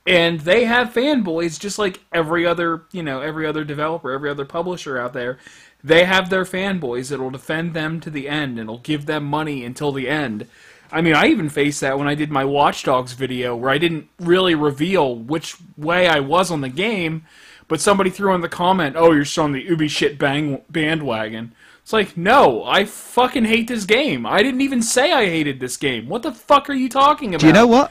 And they have fanboys just like every other, you know, every other developer, every other publisher out there. They have their fanboys that'll defend them to the end, and will give them money until the end. I mean, I even faced that when I did my Watch Dogs video, where I didn't really reveal which way I was on the game, but somebody threw in the comment, oh, you're still on the Ubi shit bandwagon. It's like, no, I fucking hate this game. I didn't even say I hated this game. What the fuck are you talking about? Do you know what?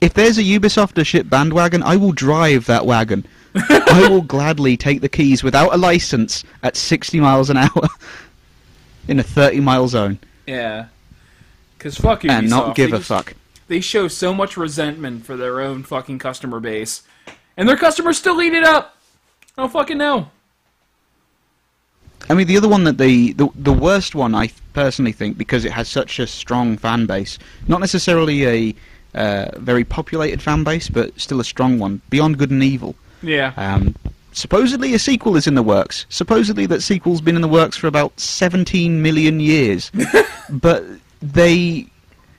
If there's a Ubisoft or shit bandwagon, I will drive that wagon. I will gladly take the keys without a license at 60 miles an hour in a 30-mile zone. Yeah. Because fuck Ubisoft. And not give a fuck. They show so much resentment for their own fucking customer base. And their customers still eat it up! I don't fucking know. I mean, the other one that the worst one, I personally think, because it has such a strong fan base, not necessarily a... very populated fan base, but still a strong one. Beyond Good and Evil. Yeah. Supposedly a sequel is in the works. Supposedly that sequel's been in the works for about 17 million years. But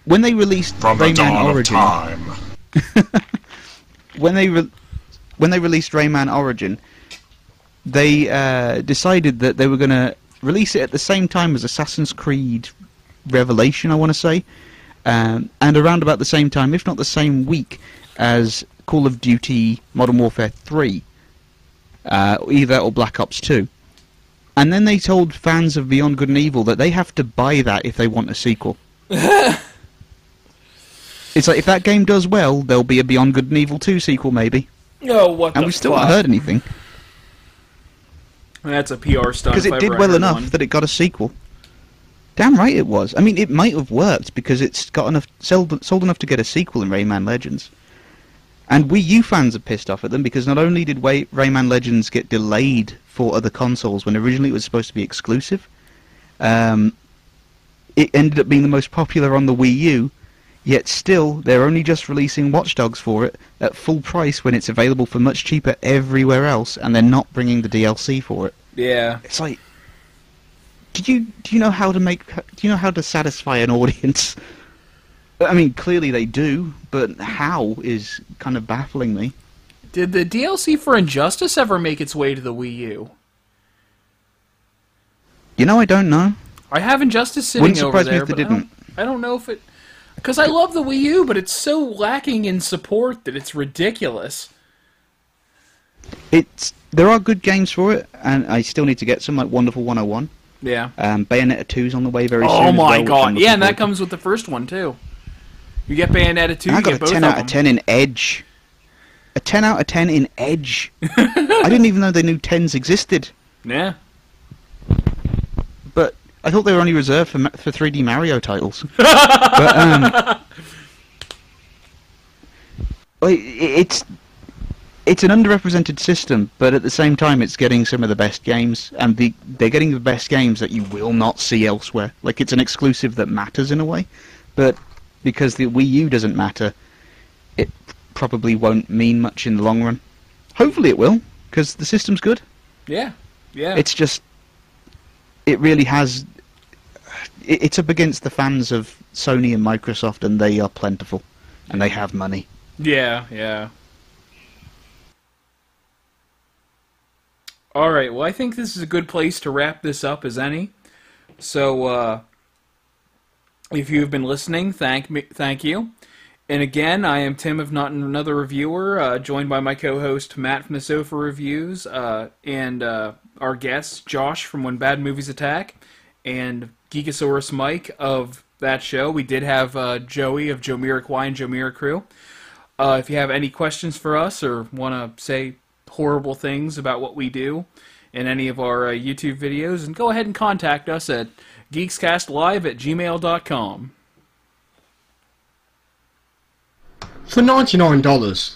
when they released Rayman Origin, when they released Rayman Origin, they decided that they were going to release it at the same time as Assassin's Creed Revelation, I want to say. And around about the same time, if not the same week, as Call of Duty Modern Warfare 3, either or Black Ops 2. And then they told fans of Beyond Good and Evil that they have to buy that if they want a sequel. It's like, if that game does well, there'll be a Beyond Good and Evil 2 sequel, maybe. Oh, what the fuck? And we still haven't heard anything. That's a PR stunt. Because it did well enough that it got a sequel. Damn right it was. I mean, it might have worked because it's got enough sold enough to get a sequel in Rayman Legends. And Wii U fans are pissed off at them because not only did Rayman Legends get delayed for other consoles when originally it was supposed to be exclusive, it ended up being the most popular on the Wii U, Yet still, they're only just releasing Watch Dogs for it at full price when it's available for much cheaper everywhere else, and they're not bringing the DLC for it. Yeah. It's like, do you know how to satisfy an audience? I mean, clearly they do, but how is kind of baffling me. Did the DLC for Injustice ever make its way to the Wii U? You know, I don't know. I have Injustice sitting over there, but I don't know if it... Because I love the Wii U, but it's so lacking in support that it's ridiculous. There are good games for it, and I still need to get some, like Wonderful 101. Yeah. Bayonetta 2's on the way very soon. Oh my god, yeah, and that comes with the first one, too. You get Bayonetta 2, you get both of them. I got a 10 out of 10 in Edge. A 10 out of 10 in Edge. I didn't even know they knew 10s existed. Yeah. But I thought they were only reserved for 3D Mario titles. But, it's an underrepresented system, but at the same time it's getting some of the best games, and they're getting the best games that you will not see elsewhere. Like, it's an exclusive that matters in a way, but because the Wii U doesn't matter, it probably won't mean much in the long run. Hopefully it will, because the system's good. Yeah, yeah. It's just... It really has... It's up against the fans of Sony and Microsoft, and they are plentiful. And they have money. Yeah, yeah. Alright, well I think this is a good place to wrap this up as any. So, if you've been listening, thank you. And again, I am Tim of Not Another Reviewer, joined by my co-host Matt from the Sofa Reviews, and our guests Josh from When Bad Movies Attack, and Geekasaurus Mike of that show. We did have Joey of Joemiroquai and Joemirocrew. If you have any questions for us or want to say horrible things about what we do in any of our YouTube videos, and go ahead and contact us at geekscastlive@gmail.com. For $99,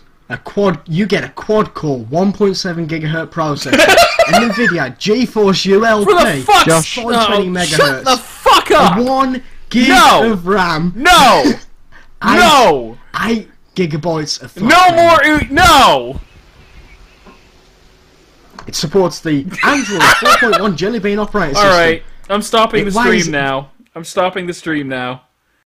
you get a quad-core 1.7 GHz processor, an NVIDIA GeForce ULP 520 MHz, shut the fuck up! 1 gig of RAM, no, 8 gigabytes of no. It supports the Android 4.1 Jelly Bean operating system. All right, I'm stopping the stream now.